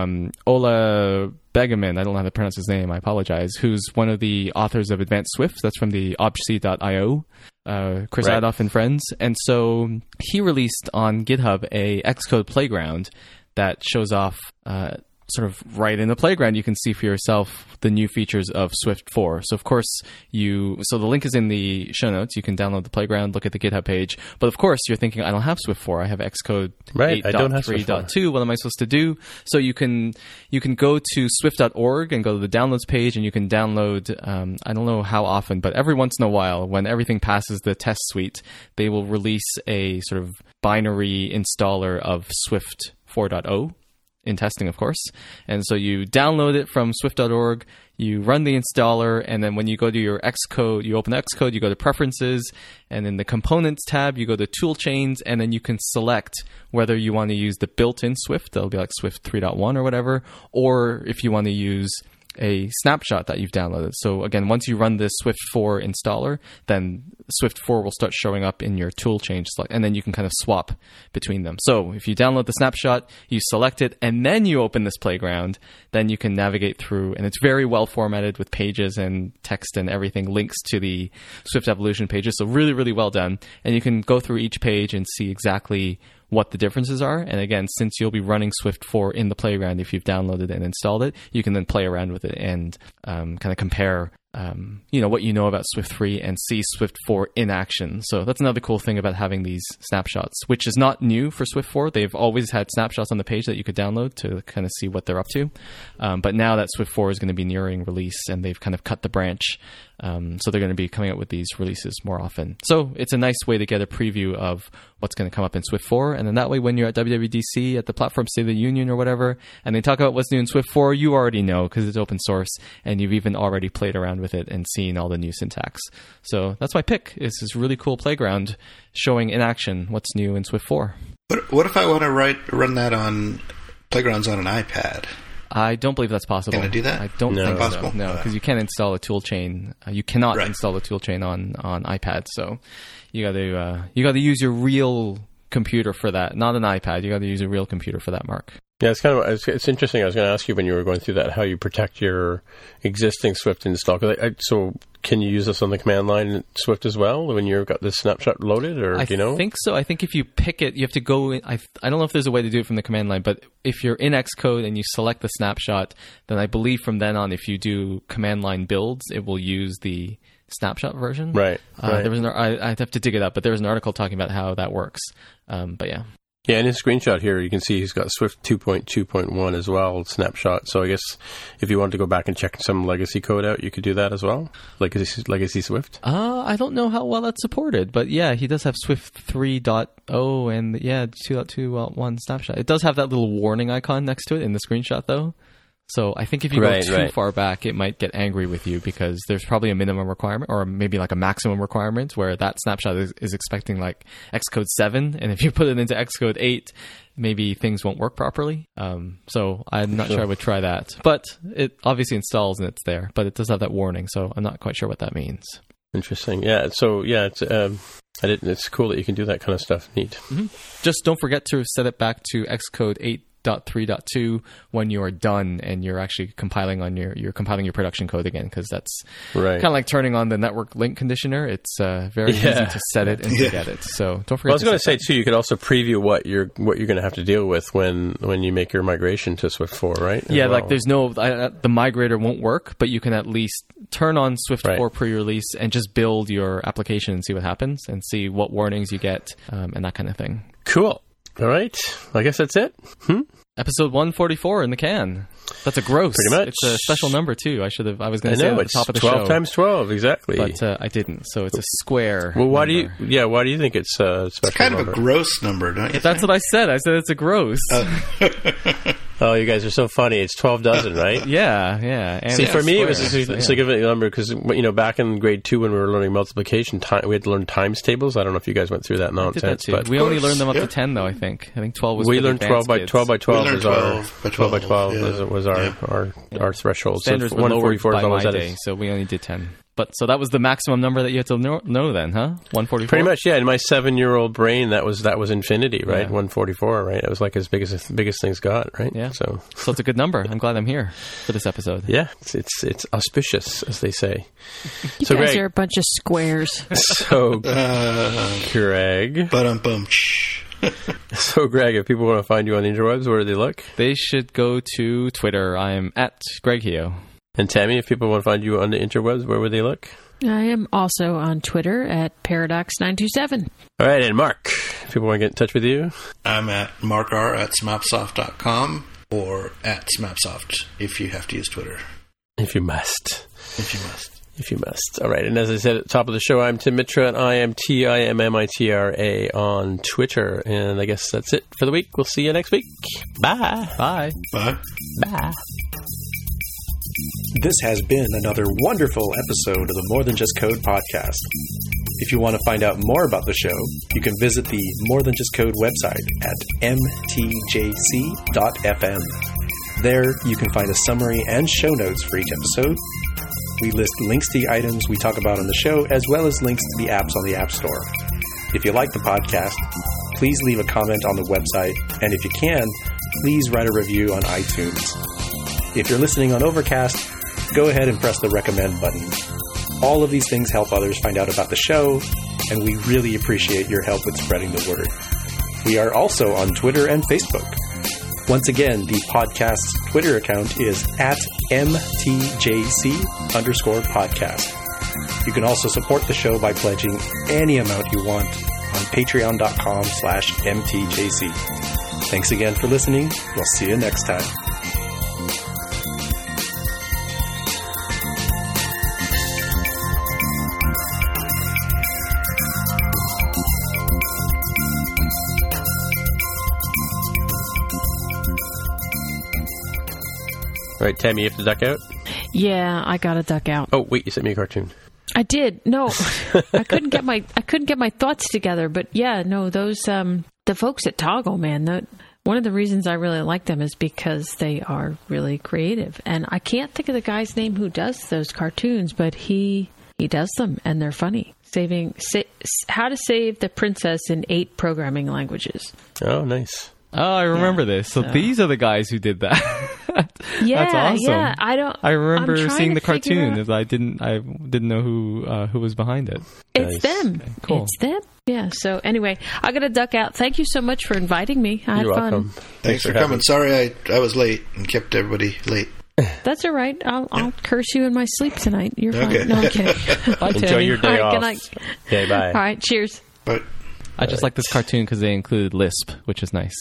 Ola Begeman, I don't know how to pronounce his name, I apologize, who's one of the authors of Advanced Swift. That's from the Objective-C.io, Chris Adolf and friends. And so he released on GitHub a Xcode playground that shows off sort of right in the playground. You can see for yourself the new features of Swift 4. So of course so the link is in the show notes. You can download the playground, look at the GitHub page. But of course you're thinking, I don't have Swift 4. I have Xcode 8.3.2. What am I supposed to do? So you can go to swift.org and go to the downloads page, and you can download, I don't know how often, but every once in a while when everything passes the test suite, they will release a sort of binary installer of Swift 4.0. in testing, of course. And so you download it from swift.org, you run the installer, and then when you go to your Xcode, you open Xcode, you go to Preferences, and in the Components tab, you go to Toolchains, and then you can select whether you want to use the built-in Swift, that'll be like Swift 3.1 or whatever, or if you want to use a snapshot that you've downloaded. So again, once you run this Swift 4 installer, then Swift 4 will start showing up in your tool change select, and then you can kind of swap between them. So if you download the snapshot, you select it, and then you open this playground, then you can navigate through, and it's very well formatted with pages and text and everything, links to the Swift Evolution pages. So really, really well done. And you can go through each page and see exactly what the differences are. And again, since you'll be running Swift 4 in the playground, if you've downloaded and installed it, you can then play around with it and kind of compare what you know about Swift 3 and see Swift 4 in action. So that's another cool thing about having these snapshots, which is not new for Swift 4. They've always had snapshots on the page that you could download to kind of see what they're up to. But now that Swift 4 is going to be nearing release, and they've kind of cut the branch, so they're going to be coming out with these releases more often. So it's a nice way to get a preview of what's going to come up in Swift 4. And then that way, when you're at WWDC, at the Platform State of the Union or whatever, and they talk about what's new in Swift 4, you already know because it's open source, and you've even already played around with it and seen all the new syntax. So that's my pick, is this really cool playground showing in action what's new in Swift 4. What if I want to run that on playgrounds on an iPad? I don't believe that's possible. Can I do that? I don't think so. No, because you can't install a tool chain. You cannot install a tool chain on iPad. So you got to use your real computer for that, not an iPad. You got to use a real computer for that, Mark. Yeah, it's interesting. I was going to ask you when you were going through that, how you protect your existing Swift install. So can you use this on the command line in Swift as well when you've got this snapshot loaded, or do you know? I think so. I think if you pick it, you have to go in. I don't know if there's a way to do it from the command line, but if you're in Xcode and you select the snapshot, then I believe from then on, if you do command line builds, it will use the snapshot version. Right. There was I'd have to dig it up, but there was an article talking about how that works. But yeah. Yeah, in his screenshot here, you can see he's got Swift 2.2.1 as well, snapshot. So I guess if you wanted to go back and check some legacy code out, you could do that as well, legacy Swift. I don't know how well that's supported, but yeah, he does have Swift 3.0 and 2.2.1 snapshot. It does have that little warning icon next to it in the screenshot, though. So I think if you go too far back, it might get angry with you because there's probably a minimum requirement or maybe like a maximum requirement where that snapshot is expecting like Xcode 7. And if you put it into Xcode 8, maybe things won't work properly. So I'm not sure I would try that. But it obviously installs and it's there. But it does have that warning. So I'm not quite sure what that means. Interesting. Yeah. So yeah, it's... it's cool that you can do that kind of stuff. Neat. Mm-hmm. Just don't forget to set it back to Xcode 8. 3.2 when you are done and you're actually compiling on you're compiling your production code again, because that's right. Kind of like turning on the network link conditioner. It's very easy to set it and forget it. So don't forget. Well, I was going to say too, you could also preview what you're going to have to deal with when you make your migration to Swift 4, right? Yeah, like there's no the migrator won't work, but you can at least turn on Swift 4 pre-release and just build your application and see what happens and see what warnings you get and that kind of thing. Cool. All right. I guess that's it. Episode 144 in the can. That's a gross. Pretty much. It's a special number, too. I was going to say at the top of the 12 show. 12 times 12, exactly. But I didn't, so it's a square number. Why do you think it's a special number? It's kind of a gross number, don't you? That's what I said. I said it's a gross. Oh, you guys are so funny. It's 12 dozen, right? Yeah. And see, for me, it was a significant number because, you know, back in grade 2 when we were learning multiplication, we had to learn times tables. I don't know if you guys went through that nonsense. But we only learned them up to 10, though, I think. I think 12 was the advanced kids. We learned 12 by 12 was our... 12 by 12 was our threshold. Standards were lowered by my day, so we only did 10. But so that was the maximum number that you had to know then, huh? 144? Pretty much, yeah. In my 7-year-old brain, that was infinity, right? Yeah. 144, right? It was like as big as the biggest thing's got, right? Yeah. So it's a good number. I'm glad I'm here for this episode. Yeah, it's auspicious, as they say. You guys are a bunch of squares. So, Greg. Ba-dum-bum. So, Greg, if people want to find you on the interwebs, where do they look? They should go to Twitter. I'm at Greg Hio. And Tammy, if people want to find you on the interwebs, where would they look? I am also on Twitter at Paradox927. All right, and Mark, if people want to get in touch with you? I'm at markr@smapsoft.com or at smapsoft if you have to use Twitter. If you must. All right. And as I said at the top of the show, I'm Tim Mitra, and I am TIMMITRA on Twitter. And I guess that's it for the week. We'll see you next week. Bye. Bye. Bye. Bye. This has been another wonderful episode of the More Than Just Code podcast. If you want to find out more about the show, you can visit the More Than Just Code website at mtjc.fm. There, you can find a summary and show notes for each episode. We list links to the items we talk about on the show, as well as links to the apps on the App Store. If you like the podcast, please leave a comment on the website, and if you can, please write a review on iTunes. If you're listening on Overcast, go ahead and press the recommend button. All of these things help others find out about the show, and we really appreciate your help with spreading the word. We are also on Twitter and Facebook. Once again, the podcast's Twitter account is at mtjc_podcast. You can also support the show by pledging any amount you want on patreon.com/mtjc. Thanks again for listening. We'll see you next time. All right, Tammy, you have to duck out? Yeah, I gotta duck out. Oh, wait, you sent me a cartoon. I did. No, I couldn't get my thoughts together. But yeah, no, those the folks at Toggle, man. One of the reasons I really like them is because they are really creative. And I can't think of the guy's name who does those cartoons, but he does them, and they're funny. How to save the princess in 8 programming languages. Oh, nice. Oh, I remember this. So these are the guys who did that. Yeah, that's awesome. Yeah, I remember seeing the cartoon. I didn't know who was behind it. It's nice. Them. Okay, cool. It's them. Yeah. So anyway, I got to duck out. Thank you so much for inviting me. You're welcome. Thanks for coming. Sorry, I was late and kept everybody late. That's all right. I'll curse you in my sleep tonight. You're fine. Okay. No, I'm kidding. Bye, enjoy your day off. Okay, bye. All right. Cheers. Bye. I just like this cartoon because they included Lisp, which is nice.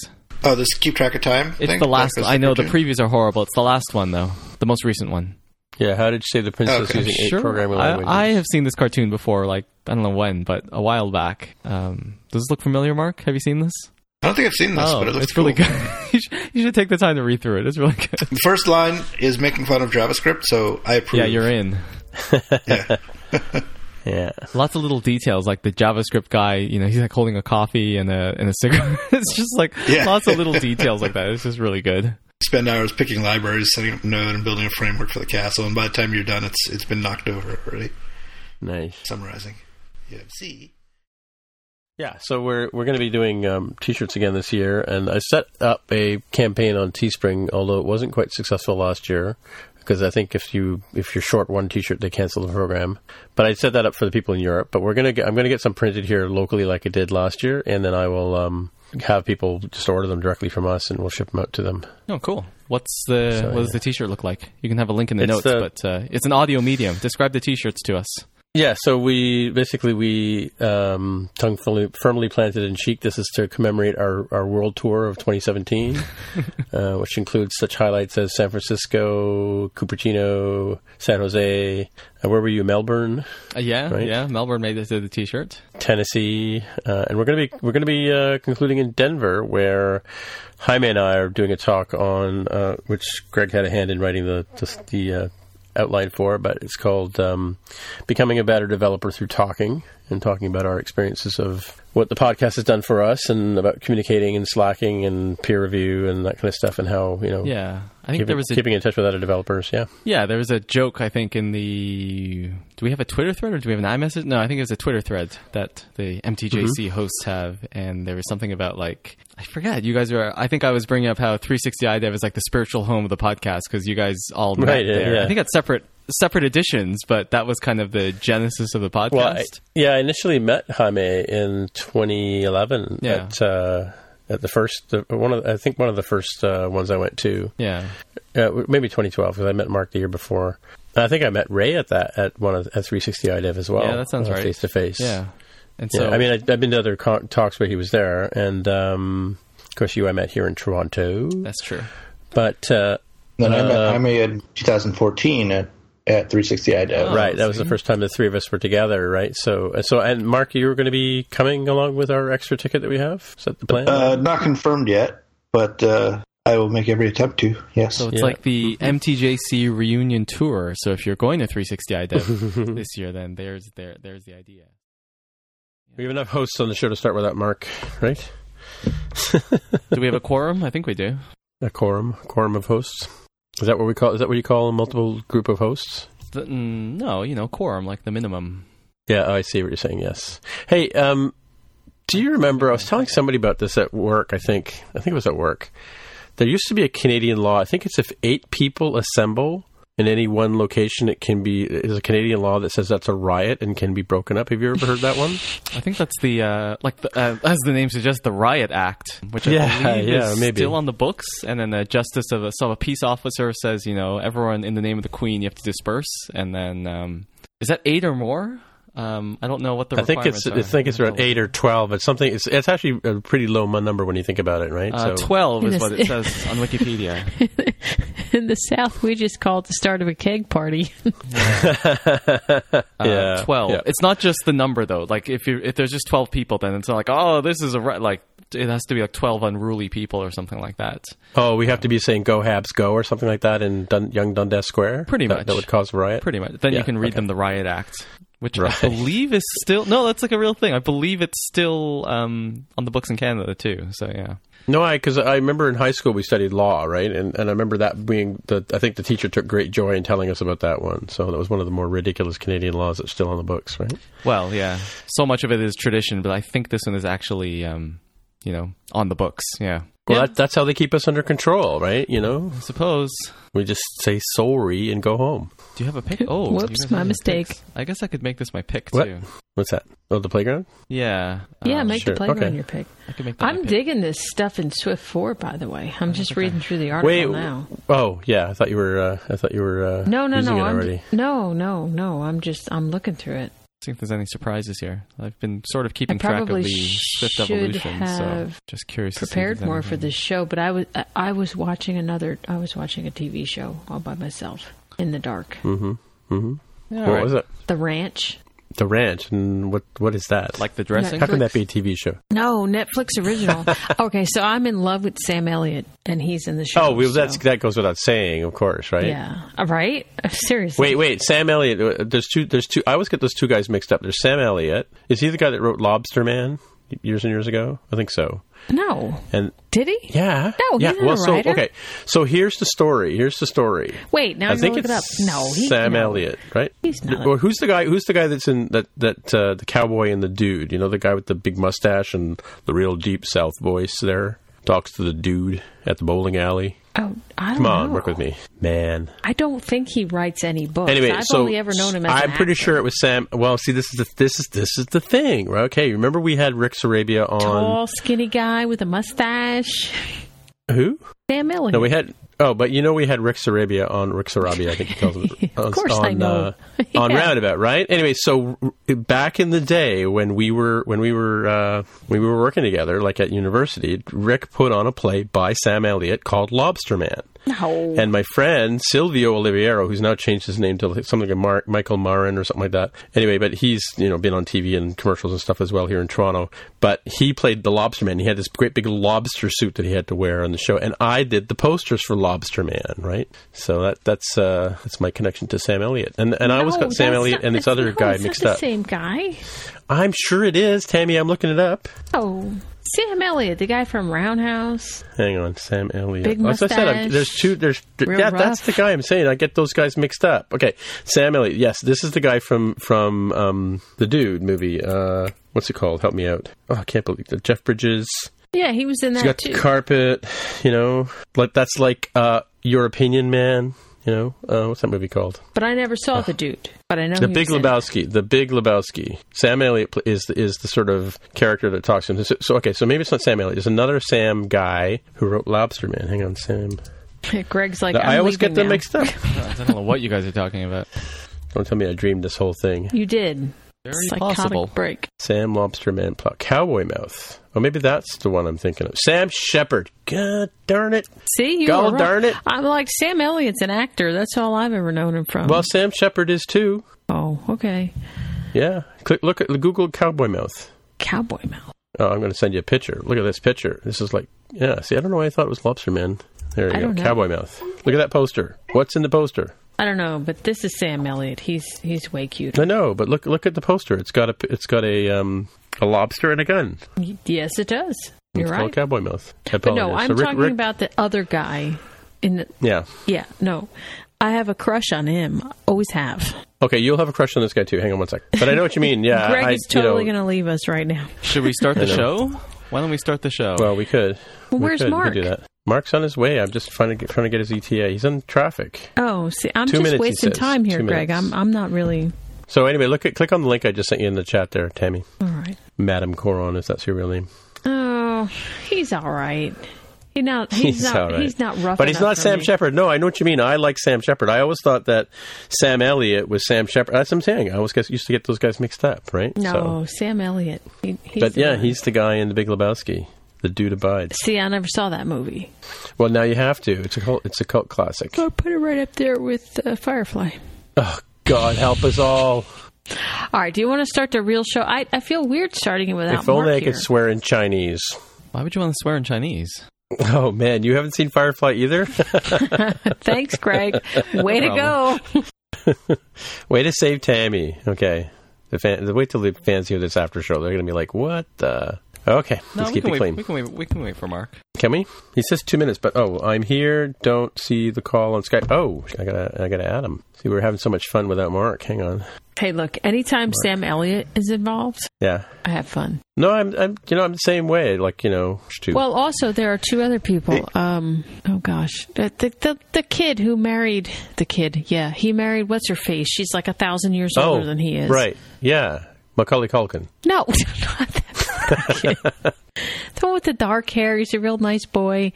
Oh, this keep track of time? It's the last one. I know the previews are horrible. It's the last one, though. The most recent one. Yeah, how did you say the princess using 8 programming languages? I have seen this cartoon before, like, I don't know when, but a while back. Does this look familiar, Mark? Have you seen this? I don't think I've seen this, but it looks cool. Really good. You should take the time to read through it. It's really good. The first line is making fun of JavaScript, so I approve. Yeah, you're in. Yeah. Yeah. Lots of little details, like the JavaScript guy, you know, he's like holding a coffee and a cigarette. It's just like lots of little details like that. It's just really good. Spend hours picking libraries, setting up Node, and building a framework for the castle. And by the time you're done, it's been knocked over already. Nice. Summarizing. Yeah. See? Yeah, so we're going to be doing T-shirts again this year, and I set up a campaign on Teespring, although it wasn't quite successful last year, because I think if you're short one T-shirt, they cancel the program. But I set that up for the people in Europe. But I'm going to get some printed here locally, like I did last year, and then I will have people just order them directly from us, and we'll ship them out to them. Oh, cool. What does the T-shirt look like? You can have a link in the notes, but it's an audio medium. Describe the T-shirts to us. Yeah, so we tongue firmly planted in cheek. This is to commemorate our world tour of 2017, which includes such highlights as San Francisco, Cupertino, San Jose. Where were you? Melbourne. Melbourne made it to the T-shirt. Tennessee, and we're going to be concluding in Denver, where Jaime and I are doing a talk on which Greg had a hand in writing the outline for, but it's called Becoming a Better Developer Through Talking, and talking about our experiences of what the podcast has done for us, and about communicating and slacking and peer review and that kind of stuff, and how, you know, I think keeping in touch with other developers. Yeah, there was a joke, I think, in the... Do we have a Twitter thread or do we have an iMessage? No, I think it was a Twitter thread that the MTJC hosts have, and there was something about, like... I forgot. You guys were... I think I was bringing up how 360 iDev is like the spiritual home of the podcast, because you guys all met there. Yeah. I think that's separate editions, but that was kind of the genesis of the podcast. Well, I initially met Jaime in 2011 at the first one of the first ones I went to. Yeah, maybe 2012, because I met Mark the year before. And I think I met Ray at 360 iDev as well. Yeah, that sounds right. Face to face. Yeah, and so I mean, I've been to other talks where he was there, and of course I met here in Toronto. That's true. But then I met in 2014 at 360 iDev. Oh, right. That was the first time the three of us were together, right? So, and Mark, you were going to be coming along with our extra ticket that we have? Is that the plan? Not confirmed yet, but I will make every attempt to, yes. So it's like the MTJC reunion tour. So if you're going to 360 iDev this year, then there's the idea. We have enough hosts on the show to start without Mark, right? Do we have a quorum? I think we do. A quorum of hosts. Is that what we call? Is that what you call a multiple group of hosts? No, quorum, like the minimum. Yeah, I see what you're saying. Yes. Hey, do you remember? I was telling somebody about this at work. I think it was at work. There used to be a Canadian law. I think it's if 8 people assemble in any one location, it is a Canadian law that says that's a riot and can be broken up. Have you ever heard that one? I think that's the, as the name suggests, the Riot Act, which I believe is still on the books. And then the justice of a peace officer says, everyone in the name of the Queen, you have to disperse. And then, is that 8 or more? I don't know what the requirements are. I think it's around 8 or 12. It's something. It's actually a pretty low number when you think about it, right? 12 is what it says on Wikipedia. In the South, we just call it the start of a keg party. Yeah. 12. Yeah. It's not just the number, though. Like, if there's just 12 people, then it's not like, oh, this is a... Like, it has to be like 12 unruly people or something like that. Oh, we have to be saying "Go Habs, go" or something like that in Young Dundas Square? Pretty much. That would cause a riot? Pretty much. Then you can read them the Riot Act. Which I believe is still... No, that's like a real thing. I believe it's still on the books in Canada, too. So, yeah. No, because I remember in high school we studied law, right? And I remember that being... I think the teacher took great joy in telling us about that one. So that was one of the more ridiculous Canadian laws that's still on the books, right? Well, yeah. So much of it is tradition, but I think this one is actually, on the books. Yeah. Well, that's how they keep us under control, right? I suppose. We just say sorry and go home. Do you have a pick? Oh, whoops, my mistake. Picks? I guess I could make this my pick, too. What's that? Oh, the playground? Yeah. Yeah, the playground your pick. I can make that I'm digging this stuff in Swift 4, by the way. I'm just reading through the article now. Oh, yeah. I thought you were using it already. No. I'm looking through it. See if there's any surprises here. I've been sort of keeping track of the Swift evolution, so just curious. Prepared more for this show, but I was watching a TV show all by myself in the dark. Yeah, what was it? The Ranch. The Ranch, and what is that? Like the dressing? Netflix. How can that be a TV show? No, Netflix original. Okay, so I'm in love with Sam Elliott, and he's in the show. Oh, well, that goes without saying, of course, right? Yeah, right? Seriously. Wait, Sam Elliott. There's two. I always get those two guys mixed up. There's Sam Elliott. Is he the guy that wrote Lobster Man years and years ago? I think so. No. And did he? Yeah. No, he's not a writer. So here's the story. Wait, now I'm going to look it up. No, Sam Elliott, right? He's not. Or who's the guy? Who's the guy that's in that the cowboy and the dude? You know, the guy with the big mustache and the real deep South voice there talks to the dude at the bowling alley. Oh, I don't know. Come on, work with me, man. I don't think he writes any books. Anyway, I've only ever known him as an actor. Pretty sure it was Sam. Well, see, this is the thing, right? Okay, remember we had Rick Sarabia on. Tall, skinny guy with a mustache. Who? Sam Miller. No, we had. Oh, but you know we had Rick Sarabia on. Rick Sarabia, I think he calls it. Of course, on, I know. Yeah. On Roundabout, right? Anyway, so back in the day when we were working together, like at university, Rick put on a play by Sam Elliott called Lobster Man. No. And my friend Silvio Oliviero, who's now changed his name to something like Michael Marin or something like that. Anyway, but he's been on TV and commercials and stuff as well here in Toronto. But he played the Lobster Man. He had this great big lobster suit that he had to wear on the show, and I did the posters for Lobster Man, right? So that's my connection to Sam Elliott, and I always got Sam Elliott and this other guy mixed up. Same guy? I'm sure it is, Tammy. I'm looking it up. Oh. Sam Elliott, the guy from Roundhouse. Hang on, Sam Elliott. Big mustache. As I said, there's two. There's that's the guy I'm saying. I get those guys mixed up. Okay, Sam Elliott. Yes, this is the guy from the Dude movie. What's it called? Help me out. Oh, I can't believe that. Jeff Bridges. Yeah, he was in that. He's got the carpet. That's like Your Opinion Man. What's that movie called? But I never saw The Dude. But I know the Big Lebowski. The Big Lebowski. Sam Elliott is the sort of character that talks to him. So maybe it's not Sam Elliott. It's another Sam guy who wrote Lobster Man. Hang on, Sam. Greg's like, I always get them mixed up. I don't know what you guys are talking about. Don't tell me I dreamed this whole thing. You did. Very possible. Break. Sam Lobster Man plot. Cowboy Mouth. Oh, maybe that's the one I'm thinking of. Sam Shepard. God darn it. See? You God darn it. I'm like, Sam Elliott's an actor. That's all I've ever known him from. Well, Sam Shepard is too. Oh, okay. Yeah. Look at Google Cowboy Mouth. Cowboy Mouth. Oh, I'm going to send you a picture. Look at this picture. This is like, yeah. See, I don't know why I thought it was Lobster Man. There you go. Cowboy Mouth. Look at that poster. What's in the poster? I don't know, but this is Sam Elliott. He's way cute. I know, but look at the poster. It's got a lobster and a gun. Yes, it does. You're right. It's called Cowboy Mouth. I'm talking about the other guy. Yeah, no. I have a crush on him. Always have. Okay, you'll have a crush on this guy too. Hang on one sec. But I know what you mean. Yeah, Greg is totally going to leave us right now. Should we start the show? Why don't we start the show? Well, we could. Well, where's Mark? We could do that. Mark's on his way. I'm just trying to get his ETA. He's in traffic. Oh, see, I'm just wasting time here, Greg. I'm not really. So anyway, click on the link I just sent you in the chat there, Tammy. All right. Madame Coron, if that's your real name. Oh, he's all right. He's not rough. But he's not Sam Shepard. No, I know what you mean. I like Sam Shepard. I always thought that Sam Elliott was Sam Shepard. That's what I'm saying. I always used to get those guys mixed up, right? No, Sam Elliott. He's the guy in The Big Lebowski. The Dude Abides. See, I never saw that movie. Well, now you have to. It's a cult classic. I'll put it right up there with Firefly. Oh, God help us all. All right. Do you want to start the real show? I feel weird starting it without If only Mark I here. Could swear in Chinese. Why would you want to swear in Chinese? Oh, man. You haven't seen Firefly either? Thanks, Greg. Way to go. Way to save Tammy. Okay. Wait till the fans hear this after show. They're going to be like, what the... Okay, let's keep it clean. We can wait for Mark. Can we? He says 2 minutes, but I'm here. Don't see the call on Skype. Oh, I gotta add him. See, we're having so much fun without Mark. Hang on. Hey, look, anytime Mark. Sam Elliott is involved, yeah, I have fun. No, I'm the same way. Like, too. Well, also there are two other people. Oh gosh, the kid who married the kid. Yeah, he married what's her face. She's like 1,000 years older than he is. Right. Yeah, Macaulay Culkin. No, not that. The one with the dark hair. He's a real nice boy,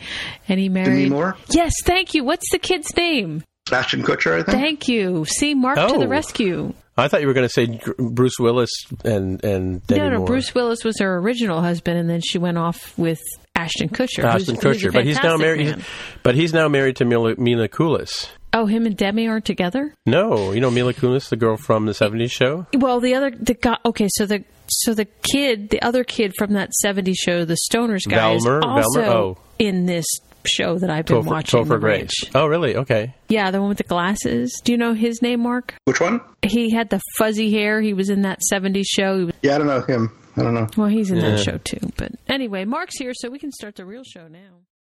and he married. Demi Moore? Yes, thank you. What's the kid's name? Ashton Kutcher, I think. Thank you. See, Mark to the rescue. I thought you were going to say Bruce Willis and Demi Moore. No, Bruce Willis was her original husband, and then she went off with Ashton Kutcher. Ashton Kutcher, but he's now married. He's now married to Mila Kunis. Oh, him and Demi aren't together? No, Mila Kunis, the girl from the '70s show. Well, the kid, the other kid from that '70s show, the Stoners guy, is also in this show that I've been watching. Topher Grace. Oh, really? Okay. Yeah, the one with the glasses. Do you know his name, Mark? Which one? He had the fuzzy hair. He was in that '70s show. Yeah, I don't know him. I don't know. Well, he's in that show too. But anyway, Mark's here, so we can start the real show now.